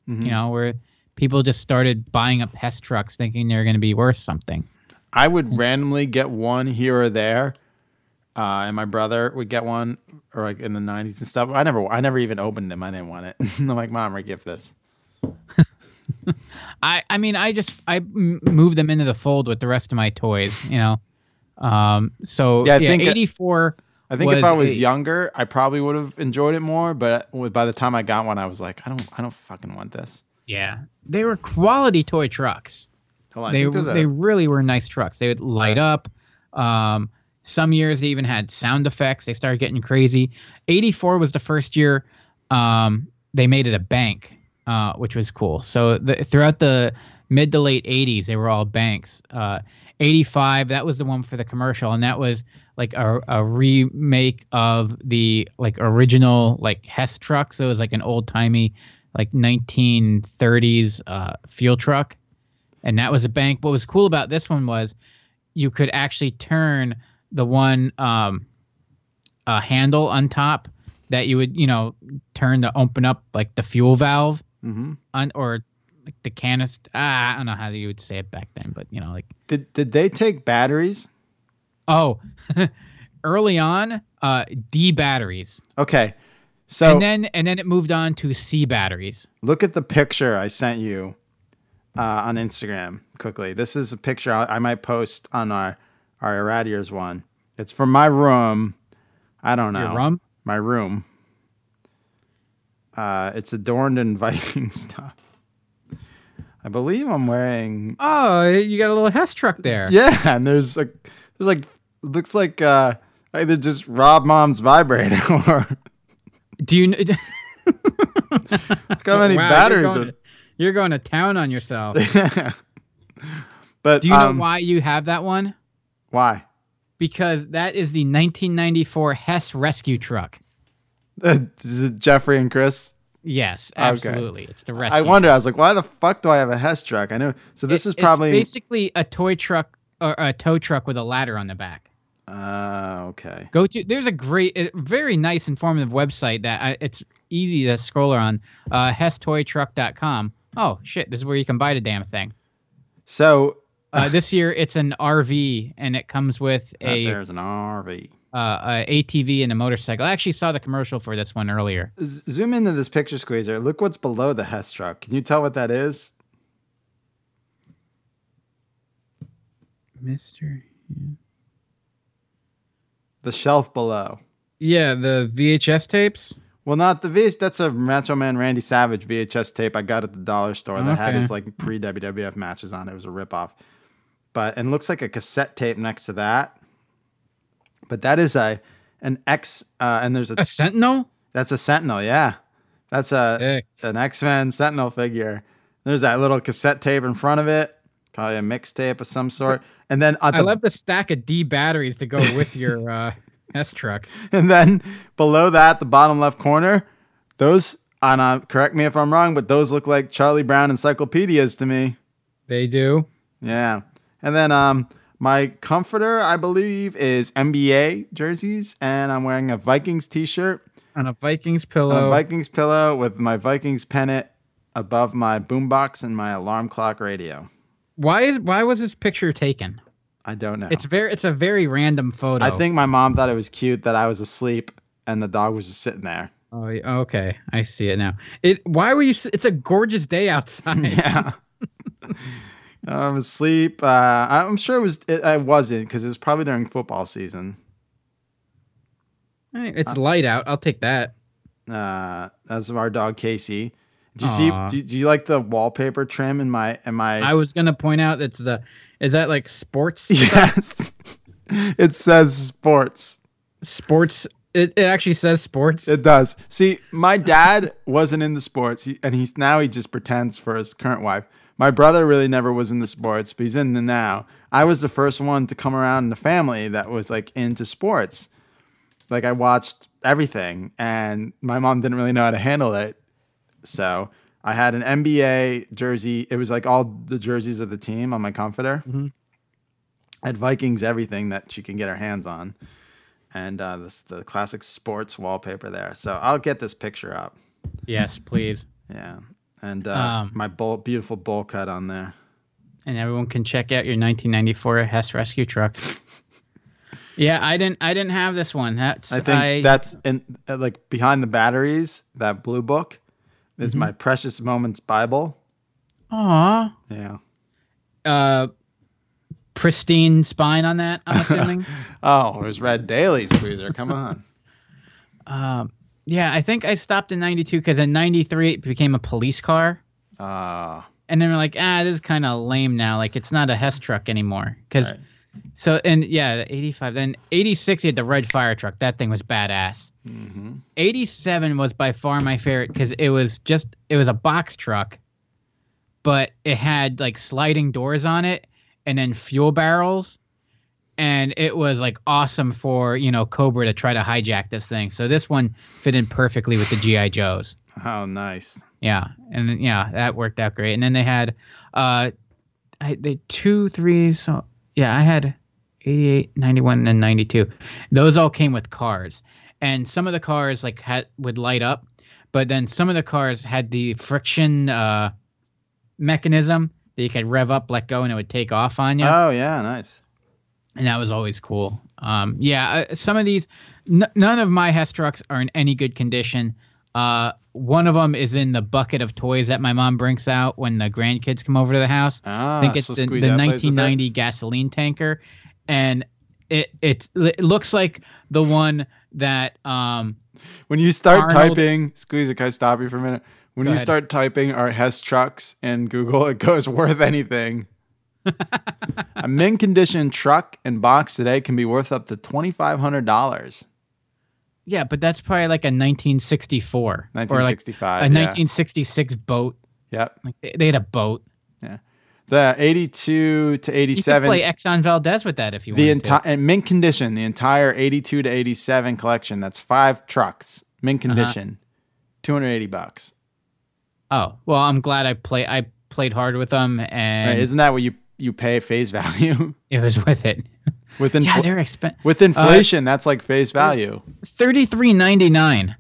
you know, where people just started buying up Hess trucks thinking they're going to be worth something. I would randomly get one here or there. And my brother would get one, or like in the 90s and stuff. I never even opened them. I didn't want it. I'm like, Mom, re-gift this. I moved them into the fold with the rest of my toys, you know. So yeah, I think 84 I think if I was younger, I probably would have enjoyed it more. But by the time I got one, I was like, I don't fucking want this. Yeah, they were quality toy trucks. They really were nice trucks. They would light up. Some years they even had sound effects. They started getting crazy. 84 was the first year they made it a bank, which was cool. So throughout the mid to late 80s, they were all banks. 85, that was the one for the commercial, and that was like a remake of the like original like Hess truck. So it was like an old timey like 1930s fuel truck, and that was a bank. What was cool about this one was you could actually turn the one handle on top that you would, you know, turn to open up like the fuel valve on, or like the canister. I don't know how you would say it back then, but you know, like did they take batteries? Oh, early on, D batteries. Okay, so and then it moved on to C batteries. Look at the picture I sent you on Instagram quickly. This is a picture I might post on our Rad Years one. It's from my room. I don't know. Your room? My room. It's adorned in Viking stuff. I believe I'm wearing. Oh, you got a little Hess truck there. Yeah, and there's like looks like either just Rob Mom's vibrator or. Do you? Look how many batteries are. You're going to town on yourself. Yeah. But do you know why you have that one? Why? Because that is the 1994 Hess rescue truck. Is it Jeffrey and Chris? Yes, absolutely. Okay. It's the rescue. I wonder. Truck. I was like, why the fuck do I have a Hess truck? I know. So this is probably basically a toy truck or a tow truck with a ladder on the back. Okay. Go to. There's a great, very nice, informative website that it's easy to scroll on. Hess toy truck.com. Oh shit! This is where you can buy the damn thing. So this year it's an RV, and it comes with a. There's an RV. A ATV and a motorcycle. I actually saw the commercial for this one earlier. Zoom into this picture, Squeezer. Look what's below the Hess truck. Can you tell what that is? Mr. The shelf below. Yeah, the VHS tapes? Well, not the VHS. That's a Macho Man Randy Savage VHS tape I got at the dollar store that had his like pre-WWF matches on it. It was a ripoff. And looks like a cassette tape next to that. But that is an X, and there's a Sentinel? That's a Sentinel, yeah. That's an X-Men Sentinel figure. There's that little cassette tape in front of it, probably a mixtape of some sort. And then I love the stack of D batteries to go with your S truck. And then below that, the bottom left corner, those, and correct me if I'm wrong, but those look like Charlie Brown encyclopedias to me. They do. Yeah. And then my comforter, I believe, is NBA jerseys, and I'm wearing a Vikings t-shirt. And a Vikings pillow. And a Vikings pillow with my Vikings pennant above my boombox and my alarm clock radio. Why was this picture taken? I don't know. It's a very random photo. I think my mom thought it was cute that I was asleep and the dog was just sitting there. Oh, okay. I see it now. Why were you? It's a gorgeous day outside. Yeah. I'm asleep. I'm sure I wasn't, because it was probably during football season. It's light out. I'll take that. That's our dog Casey. Do you see? Do you like the wallpaper trim in my? I was gonna point out is that like sports? Yes. It says sports. Sports. It actually says sports. It does. See, my dad wasn't into sports, and he just pretends for his current wife. My brother really never was into sports, but he's in the now. I was the first one to come around in the family that was like into sports. Like I watched everything, and my mom didn't really know how to handle it. So I had an NBA jersey. It was like all the jerseys of the team on my comforter. Mm-hmm. I had Vikings everything that she can get her hands on. And the classic sports wallpaper there. So I'll get this picture up. Yes, please. Yeah. And my beautiful bowl cut on there. And everyone can check out your 1994 Hess rescue truck. Yeah, I didn't have this one. That's in, like behind the batteries, that blue book is my Precious Moments Bible. Aww. Yeah. pristine spine on that, I'm assuming. Oh, it was Red Daily Squeezer. Come on. Yeah, I think I stopped in 92 because in 93 it became a police car. And then we're like, this is kind of lame now. Like, it's not a Hess truck anymore. Because, right. So, and yeah, 85. Then 86, you had the red fire truck. That thing was badass. Mm-hmm. 87 was by far my favorite because it was a box truck, but it had like sliding doors on it and then fuel barrels. And it was like awesome for, Cobra to try to hijack this thing. So this one fit in perfectly with the G.I. Joes. Oh, nice. Yeah. And yeah, that worked out great. And then they had they 2, 3. So yeah, I had 88, 91 and 92. Those all came with cars. And some of the cars like would light up. But then some of the cars had the friction mechanism that you could rev up, let go, and it would take off on you. Oh, yeah. Nice. And that was always cool. Some of these, none of my Hess trucks are in any good condition. One of them is in the bucket of toys that my mom brings out when the grandkids come over to the house. I think it's the 1990 gasoline tanker. And it looks like the one that... when you start typing... Squeezer, can I stop you for a minute? When you start typing our Hess trucks in Google, it goes worth anything. A mint condition truck and box today can be worth up to $2,500. Yeah, but that's probably like a 1964, 1965, or like a 1966 boat. Yep, like they had a boat. Yeah, the 82 to 87. You could play Exxon Valdez with that if you want. The entire mint condition, the entire 82 to 87 collection. That's 5 trucks, mint condition, $280. Oh well, I'm glad I played hard with them, and right, isn't that what you pay face value? It was with it. With they're expensive. With inflation, that's like face value. $33.99.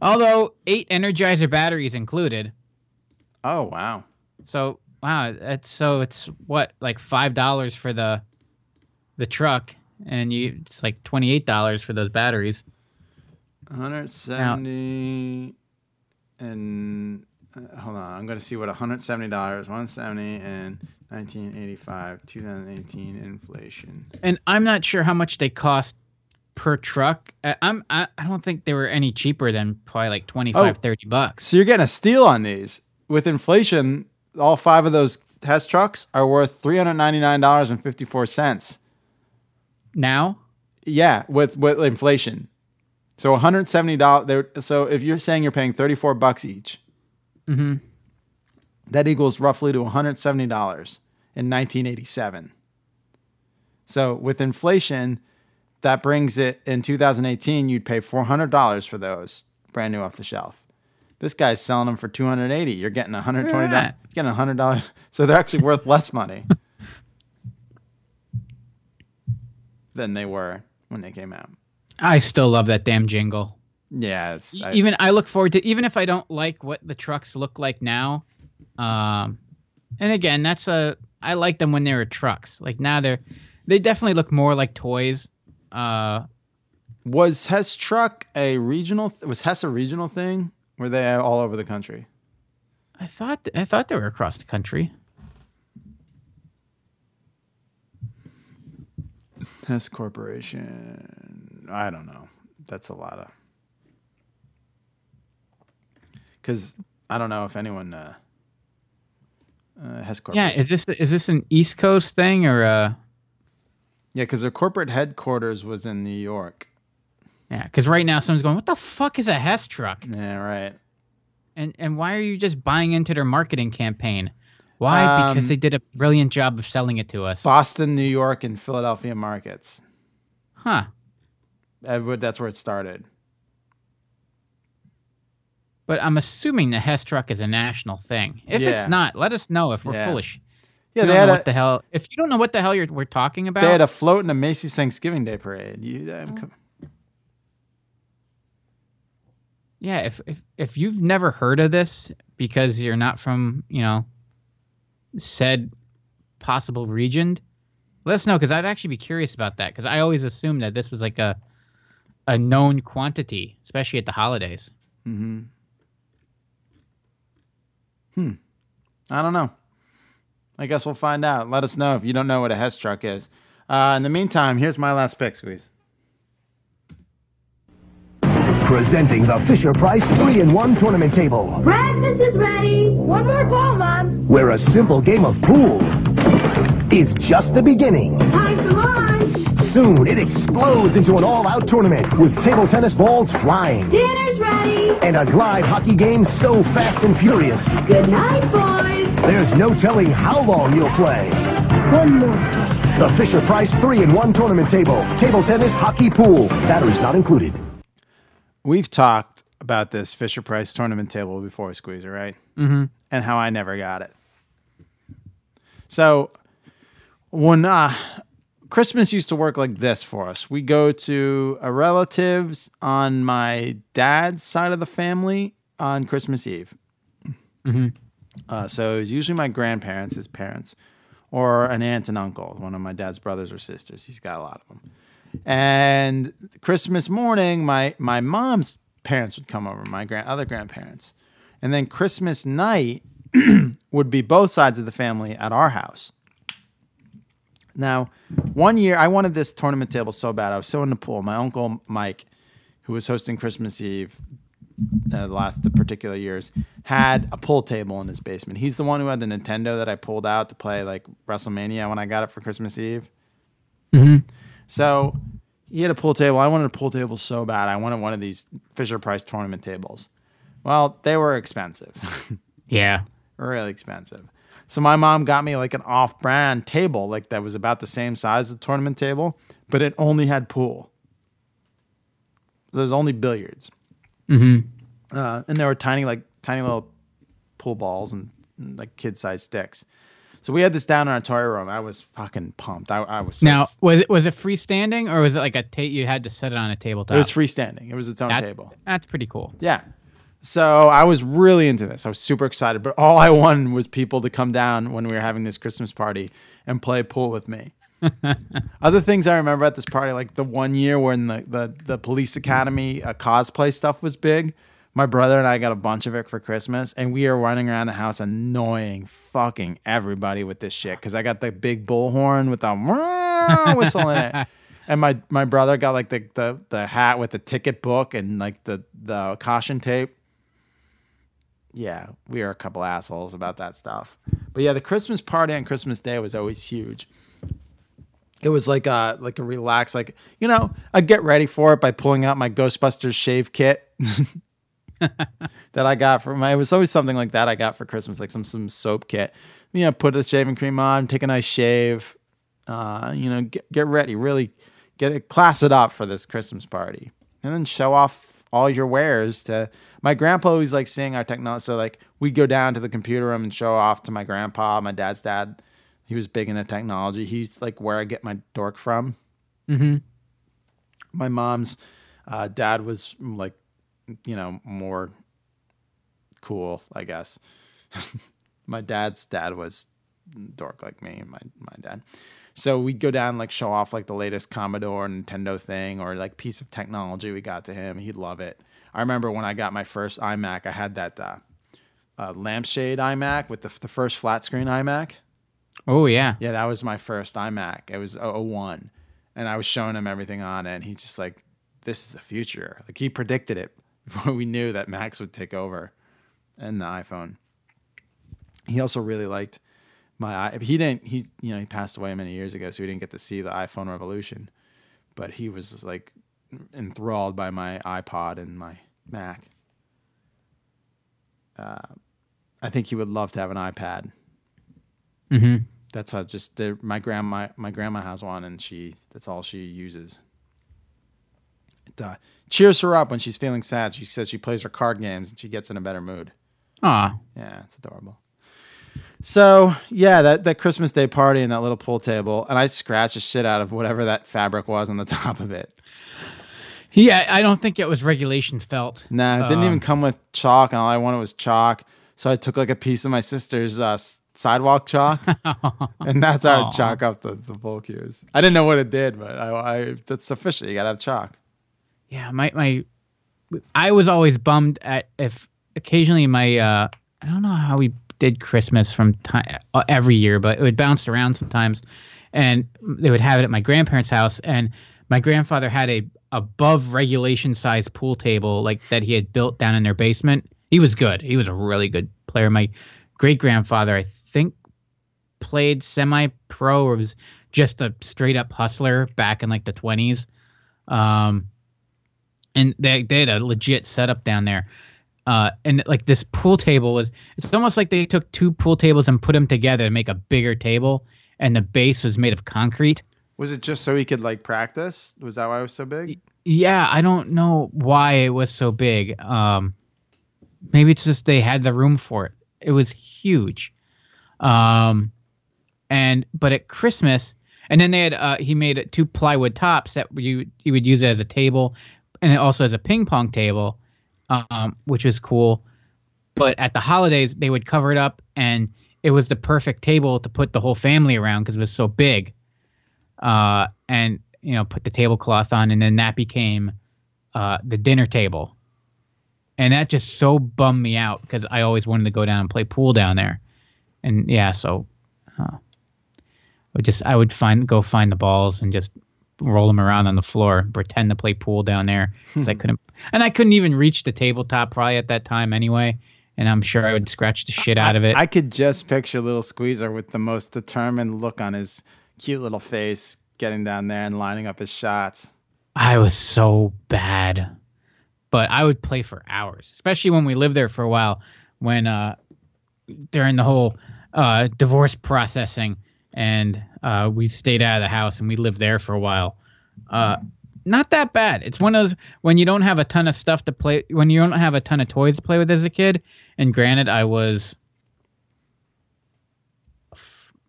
Although 8 Energizer batteries included. Oh wow! So wow, it's what, like $5 for the truck, and it's like $28 for those batteries. 170 and. Hold on, I'm going to see what $170, $170 and 1985, 2018 inflation. And I'm not sure how much they cost per truck. I don't think they were any cheaper than probably like $25, $30. So you're getting a steal on these. With inflation, all 5 of those Hess trucks are worth $399.54. Now? Yeah, with inflation. So $170, so if you're saying you're paying $34 each. Mm-hmm. That equals roughly to $170 in 1987. So with inflation, that brings it in 2018, you'd pay $400 for those brand new off the shelf. This guy's selling them for $280. You're getting $120. You're getting $100. So they're actually worth less money than they were when they came out. I still love that damn jingle. Yeah, I look forward to, even if I don't like what the trucks look like now. And again, I like them when they were trucks. Like now they definitely look more like toys. Was Hess truck was Hess a regional thing? Were they all over the country? I thought they were across the country. Hess Corporation. I don't know. That's a lot of. Because I don't know if anyone has corporate. Yeah, is this an East Coast thing or? Yeah, because their corporate headquarters was in New York. Yeah, because right now someone's going, "What the fuck is a Hess truck?" Yeah, right. And why are you just buying into their marketing campaign? Why? Because they did a brilliant job of selling it to us. Boston, New York, and Philadelphia markets. Huh. That's where it started. But I'm assuming the Hess truck is a national thing. If it's not, let us know if we're foolish. Yeah, they had what the hell. If you don't know what the hell we're talking about, they had a float in a Macy's Thanksgiving Day parade. Yeah, if you've never heard of this because you're not from said possible region, let us know, because I'd actually be curious about that, because I always assumed that this was like a known quantity, especially at the holidays. Mm-hmm. I don't know. I guess we'll find out. Let us know if you don't know what a Hess truck is. In the meantime, here's my last pick, Squeeze. Presenting the Fisher-Price 3-in-1 tournament table. Breakfast is ready. One more ball, Mom. Where a simple game of pool is just the beginning. Time to launch. Soon it explodes into an all-out tournament with table tennis balls flying. Dinner's ready. And a live hockey game so fast and furious. Good night, boys. There's no telling how long you'll play. One more time. The Fisher-Price 3-in-1 tournament table. Table tennis, hockey, pool. Batteries not included. We've talked about this Fisher-Price tournament table before, Squeezer, right? Mm-hmm. And how I never got it. So when Christmas used to work like this for us, we go to a relative's on my dad's side of the family on Christmas Eve. Mm-hmm. So it's usually my grandparents, his parents, or an aunt and uncle, one of my dad's brothers or sisters. He's got a lot of them. And Christmas morning, my mom's parents would come over, my other grandparents. And then Christmas night would be both sides of the family at our house. Now, one year, I wanted this tournament table so bad. I was so in the pool. My uncle, Mike, who was hosting Christmas Eve the particular years, had a pool table in his basement. He's the one who had the Nintendo that I pulled out to play like WrestleMania when I got it for Christmas Eve. Mm-hmm. So he had a pool table. I wanted a pool table so bad. I wanted one of these Fisher-Price tournament tables. Well, they were expensive. Yeah. Really expensive. So my mom got me like an off-brand table like that was about the same size as the tournament table, but it only had pool. So it was only billiards. Mm-hmm. And there were tiny little pool balls and like kid-sized sticks. So we had this down in our toy room. I was fucking pumped. I was. Now, was it freestanding or was it like you had to set it on a tabletop? It was freestanding. It was its own table. That's pretty cool. Yeah. So I was really into this. I was super excited. But all I wanted was people to come down when we were having this Christmas party and play pool with me. Other things I remember at this party, like the one year when the police academy cosplay stuff was big. My brother and I got a bunch of it for Christmas, and we are running around the house annoying fucking everybody with this shit because I got the big bullhorn with a whistle in it, and my brother got like the hat with the ticket book and like the caution tape. Yeah, we are a couple assholes about that stuff, but yeah, the Christmas party on Christmas Day was always huge. It was like a relax, like, you know, I'd get ready for it by pulling out my Ghostbusters shave kit. That I got it was always something like that I got for Christmas, like some soap kit. You know, put the shaving cream on, take a nice shave, you know, get ready, really class it up for this Christmas party. And then show off all your wares to my grandpa, always like seeing our technology. So like we go down to the computer room and show off to my grandpa, my dad's dad. He was big into technology. He's like where I get my dork from. Mm-hmm. My mom's dad was like, you know, more cool, I guess. My dad's dad was dork like me, my dad. So we'd go down and like show off like the latest Commodore, Nintendo thing or like piece of technology we got to him. He'd love it. I remember when I got my first iMac, I had that lampshade iMac with the first flat screen iMac. Oh, yeah. Yeah, that was my first iMac. It was 01. And I was showing him everything on it. And he's just like, this is the future. Like he predicted it. Before we knew that Macs would take over and the iPhone. He also really liked he passed away many years ago, so he didn't get to see the iPhone revolution, but he was like enthralled by my iPod and my Mac. I think he would love to have an iPad. Mm-hmm. That's how my grandma has one and that's all she uses. Cheers her up when she's feeling sad. She says she plays her card games and she gets in a better mood. Ah, yeah, it's adorable. So yeah, that Christmas Day party and that little pool table, and I scratched the shit out of whatever that fabric was on the top of it. Yeah, I don't think it was regulation felt. No, it didn't even come with chalk, and all I wanted was chalk. So I took like a piece of my sister's sidewalk chalk, and that's how I chalk up the bowl cues. I didn't know what it did, but I that's sufficient. You gotta have chalk. Yeah, I was always bummed at if occasionally I don't know how we did Christmas from time, every year, but it would bounce around sometimes. And they would have it at my grandparents' house. And my grandfather had a above regulation size pool table like that he had built down in their basement. He was good. He was a really good player. My great grandfather, I think, played semi-pro or was just a straight-up hustler back in like the 20s. And they had a legit setup down there. And like this pool table was, it's almost like they took two pool tables and put them together to make a bigger table. And the base was made of concrete. Was it just so he could like practice? Was that why it was so big? Yeah, I don't know why it was so big. Maybe it's just they had the room for it. It was huge. But at Christmas, and then they had he made two plywood tops that you would use it as a table, and also as a ping pong table, which was cool. But at the holidays, they would cover it up, and it was the perfect table to put the whole family around because it was so big. And you know, put the tablecloth on, and then that became the dinner table. And that just so bummed me out because I always wanted to go down and play pool down there. And yeah, so I would find the balls and just roll them around on the floor, and pretend to play pool down there because I couldn't even reach the tabletop probably at that time anyway. And I'm sure I would scratch the shit out of it. I could just picture little Squeezer with the most determined look on his cute little face getting down there and lining up his shots. I was so bad. But I would play for hours, especially when we lived there for a while, when during the whole divorce processing, and we stayed out of the house and we lived there for a while. Not that bad. It's one of those when you don't have a ton of stuff to play, when you don't have a ton of toys to play with as a kid. And granted, I was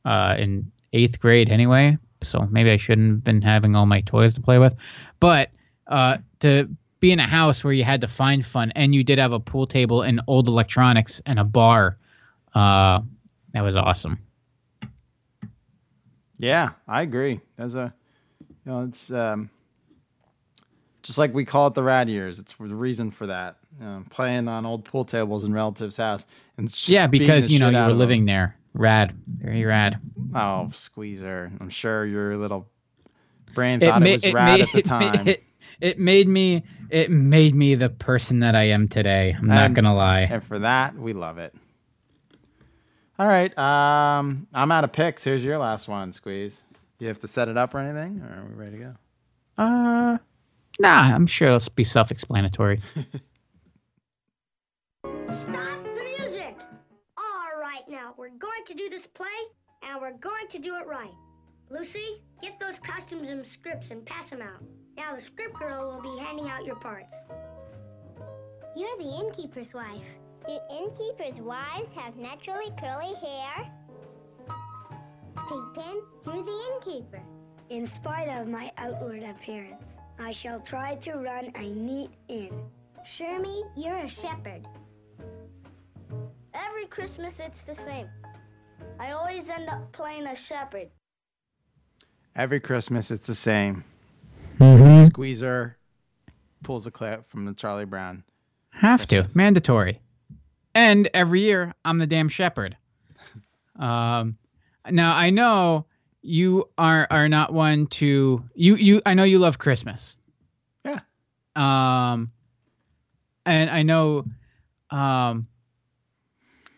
in 8th grade anyway, so maybe I shouldn't have been having all my toys to play with. But to be in a house where you had to find fun, and you did have a pool table and old electronics and a bar, that was awesome. Yeah, I agree. That's a, you know, it's just like we call it the Rad Years. It's the reason for that. Playing on old pool tables in relatives' house, and yeah, because you know you were living there. Rad, very rad. Oh, Squeezer! I'm sure your little brain thought it was rad at the time. It made me the person that I am today. I'm not gonna lie. And for that, we love it. All right, I'm out of picks. Here's your last one, Squeeze. Do you have to set it up or anything, or are we ready to go? Nah, I'm sure it'll be self-explanatory. Stop the music! All right, now we're going to do this play, and we're going to do it right. Lucy, get those costumes and scripts and pass them out. Now the script girl will be handing out your parts. You're the innkeeper's wife. Do innkeepers' wives have naturally curly hair? Pigpen, you're the innkeeper. In spite of my outward appearance, I shall try to run a neat inn. Shermie, you're a shepherd. Every Christmas it's the same. I always end up playing a shepherd. Every Christmas, it's the same. Mm-hmm. Squeezer pulls a clip from the Charlie Brown. Have Christmas. To. Mandatory. And every year, I'm the damn shepherd. Now, I know you are not one to... You. I know you love Christmas. Yeah. And I know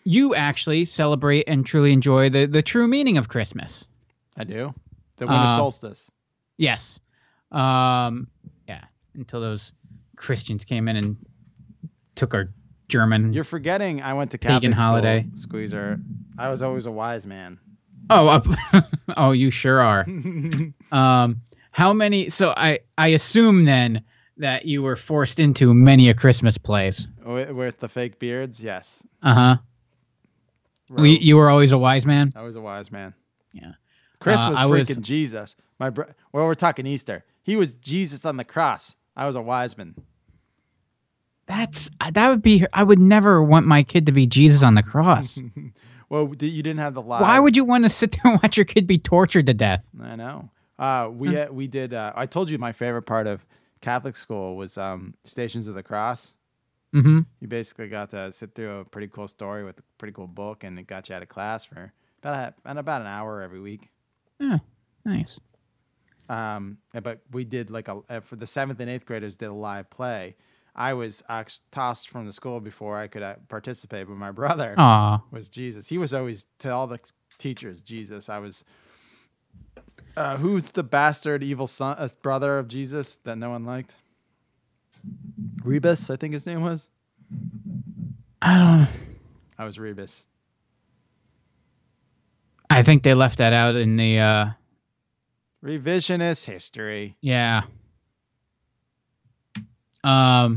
you actually celebrate and truly enjoy the true meaning of Christmas. I do. The winter solstice. Yes. Yeah. Until those Christians came in and took our German. You're forgetting I went to Catholic school, holiday. Squeezer. I was always a wise man. Oh, oh, you sure are. How many? So I assume then that you were forced into many a Christmas plays. With the fake beards, yes. Uh-huh. You were always a wise man? I was a wise man. Yeah. Chris was freaking Jesus. Well, we're talking Easter. He was Jesus on the cross. I was a wise man. That would be. I would never want my kid to be Jesus on the cross. Well, you didn't have the lie. Why would you want to sit there and watch your kid be tortured to death? I know. We did. I told you my favorite part of Catholic school was Stations of the Cross. Mm-hmm. You basically got to sit through a pretty cool story with a pretty cool book, and it got you out of class for about an hour every week. Yeah, nice. But we did for the 7th and 8th graders did a live play. I was tossed from the school before I could participate, but my brother was Jesus. He was always to all the teachers Jesus. I was who's the bastard evil son brother of Jesus that no one liked? Rebus, I think his name was. I don't know. I was Rebus. I think they left that out in the revisionist history. Yeah. I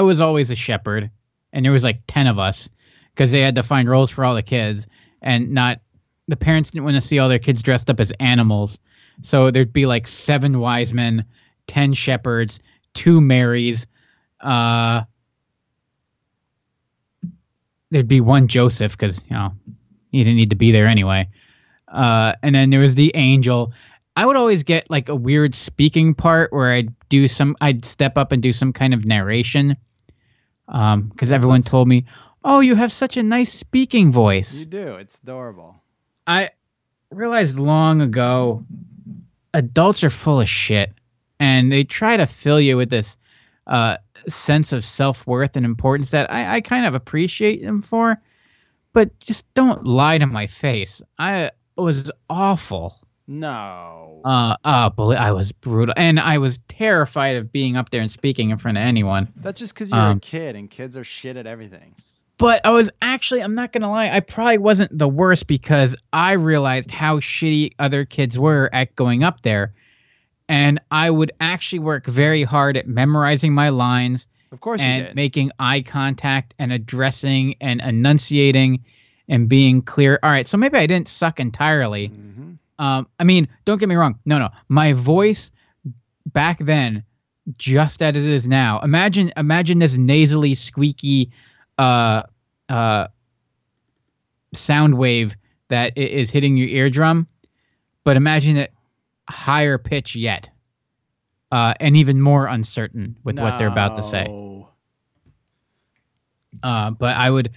was always a shepherd, and there was 10 of us because they had to find roles for all the kids, and the parents didn't want to see all their kids dressed up as animals. So there'd be 7 wise men, 10 shepherds, 2 Marys. There'd be 1 Joseph because, he didn't need to be there anyway. And then there was the angel. I would always get a weird speaking part where I'd step up and do some kind of narration. Because everyone told me, "Oh, you have such a nice speaking voice." You do. It's adorable. I realized long ago, adults are full of shit, and they try to fill you with this sense of self-worth and importance that I kind of appreciate them for. But just don't lie to my face. I was awful. No. I was brutal, and I was terrified of being up there and speaking in front of anyone. That's just because you're a kid, and kids are shit at everything. But I'm not gonna lie, I probably wasn't the worst because I realized how shitty other kids were at going up there, and I would actually work very hard at memorizing my lines. Of course, and you did. Making eye contact and addressing and enunciating and being clear. All right, so maybe I didn't suck entirely. Mm-hmm. Don't get me wrong. No. My voice back then, just as it is now. Imagine this nasally, squeaky sound wave that is hitting your eardrum, but imagine it higher pitch yet, and even more uncertain with what they're about to say. But I would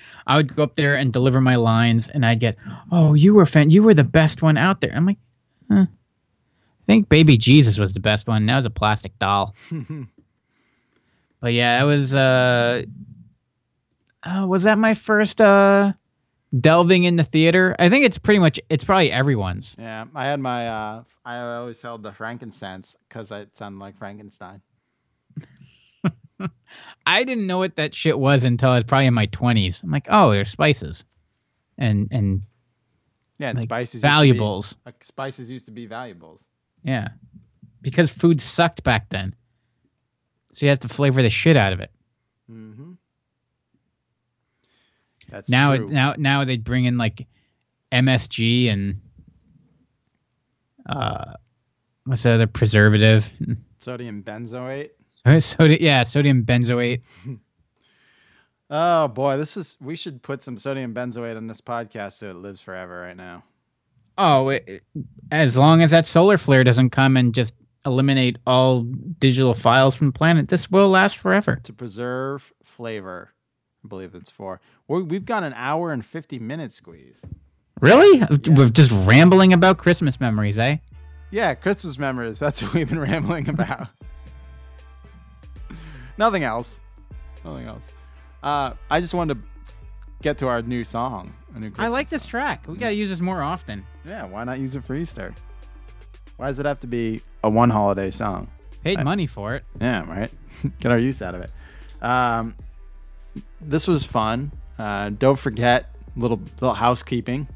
go up there and deliver my lines, and I'd get, "Oh, you were the best one out there." I'm like, huh. I think Baby Jesus was the best one. That was a plastic doll. But yeah, that was that my first delving into theater? I think it's probably everyone's. Yeah, I had my I always held the frankincense because it sounded like Frankenstein. I didn't know what that shit was until I was probably in my 20s. I'm like, oh, they're spices, and yeah, and spices valuables. Spices used to be valuables. Yeah, because food sucked back then, so you have to flavor the shit out of it. Mm-hmm. That's now true. Now they bring in MSG and what's the other preservative? Sodium benzoate. Sodium benzoate. Oh boy, we should put some sodium benzoate on this podcast so it lives forever right now. Oh, as long as that solar flare doesn't come and just eliminate all digital files from the planet, this will last forever. To preserve flavor, I believe that's for. We've got an hour and 50 minutes, Squeeze. Really? Yeah. We're just rambling about Christmas memories, eh? Yeah, Christmas memories. That's what we've been rambling about. Nothing else. I just wanted to get to our new song. I like this track. We got to use this more often. Yeah, why not use it for Easter? Why does it have to be a one holiday song? Paid money for it. Yeah, right? Get our use out of it. This was fun. Don't forget, little housekeeping.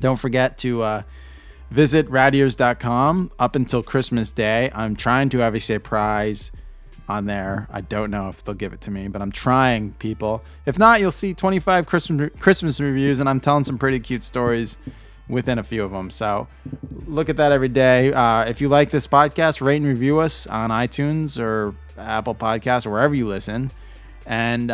Don't forget to... visit radyears.com up until Christmas Day. I'm trying to obviously a prize on there. I don't know if they'll give it to me, but I'm trying, people. If not, you'll see 25 Christmas reviews, and I'm telling some pretty cute stories within a few of them. So look at that every day. If you like this podcast, rate and review us on iTunes or Apple Podcasts or wherever you listen. And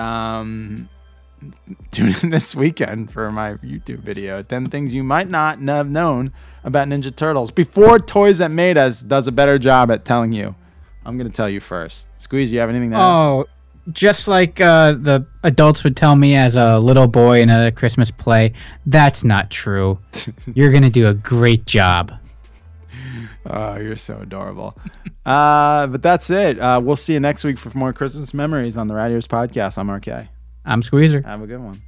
tune in this weekend for my YouTube video, 10 things you might not have known about Ninja Turtles before Toys That Made Us does a better job at telling you. I'm going to tell you first. Squeeze, you have anything to add? Oh, just like the adults would tell me as a little boy in a Christmas play, that's not true. You're going to do a great job. Oh, you're so adorable. But that's it. We'll see you next week for more Christmas memories on the Rad Years podcast. I'm RK. I'm Squeezer. Have a good one.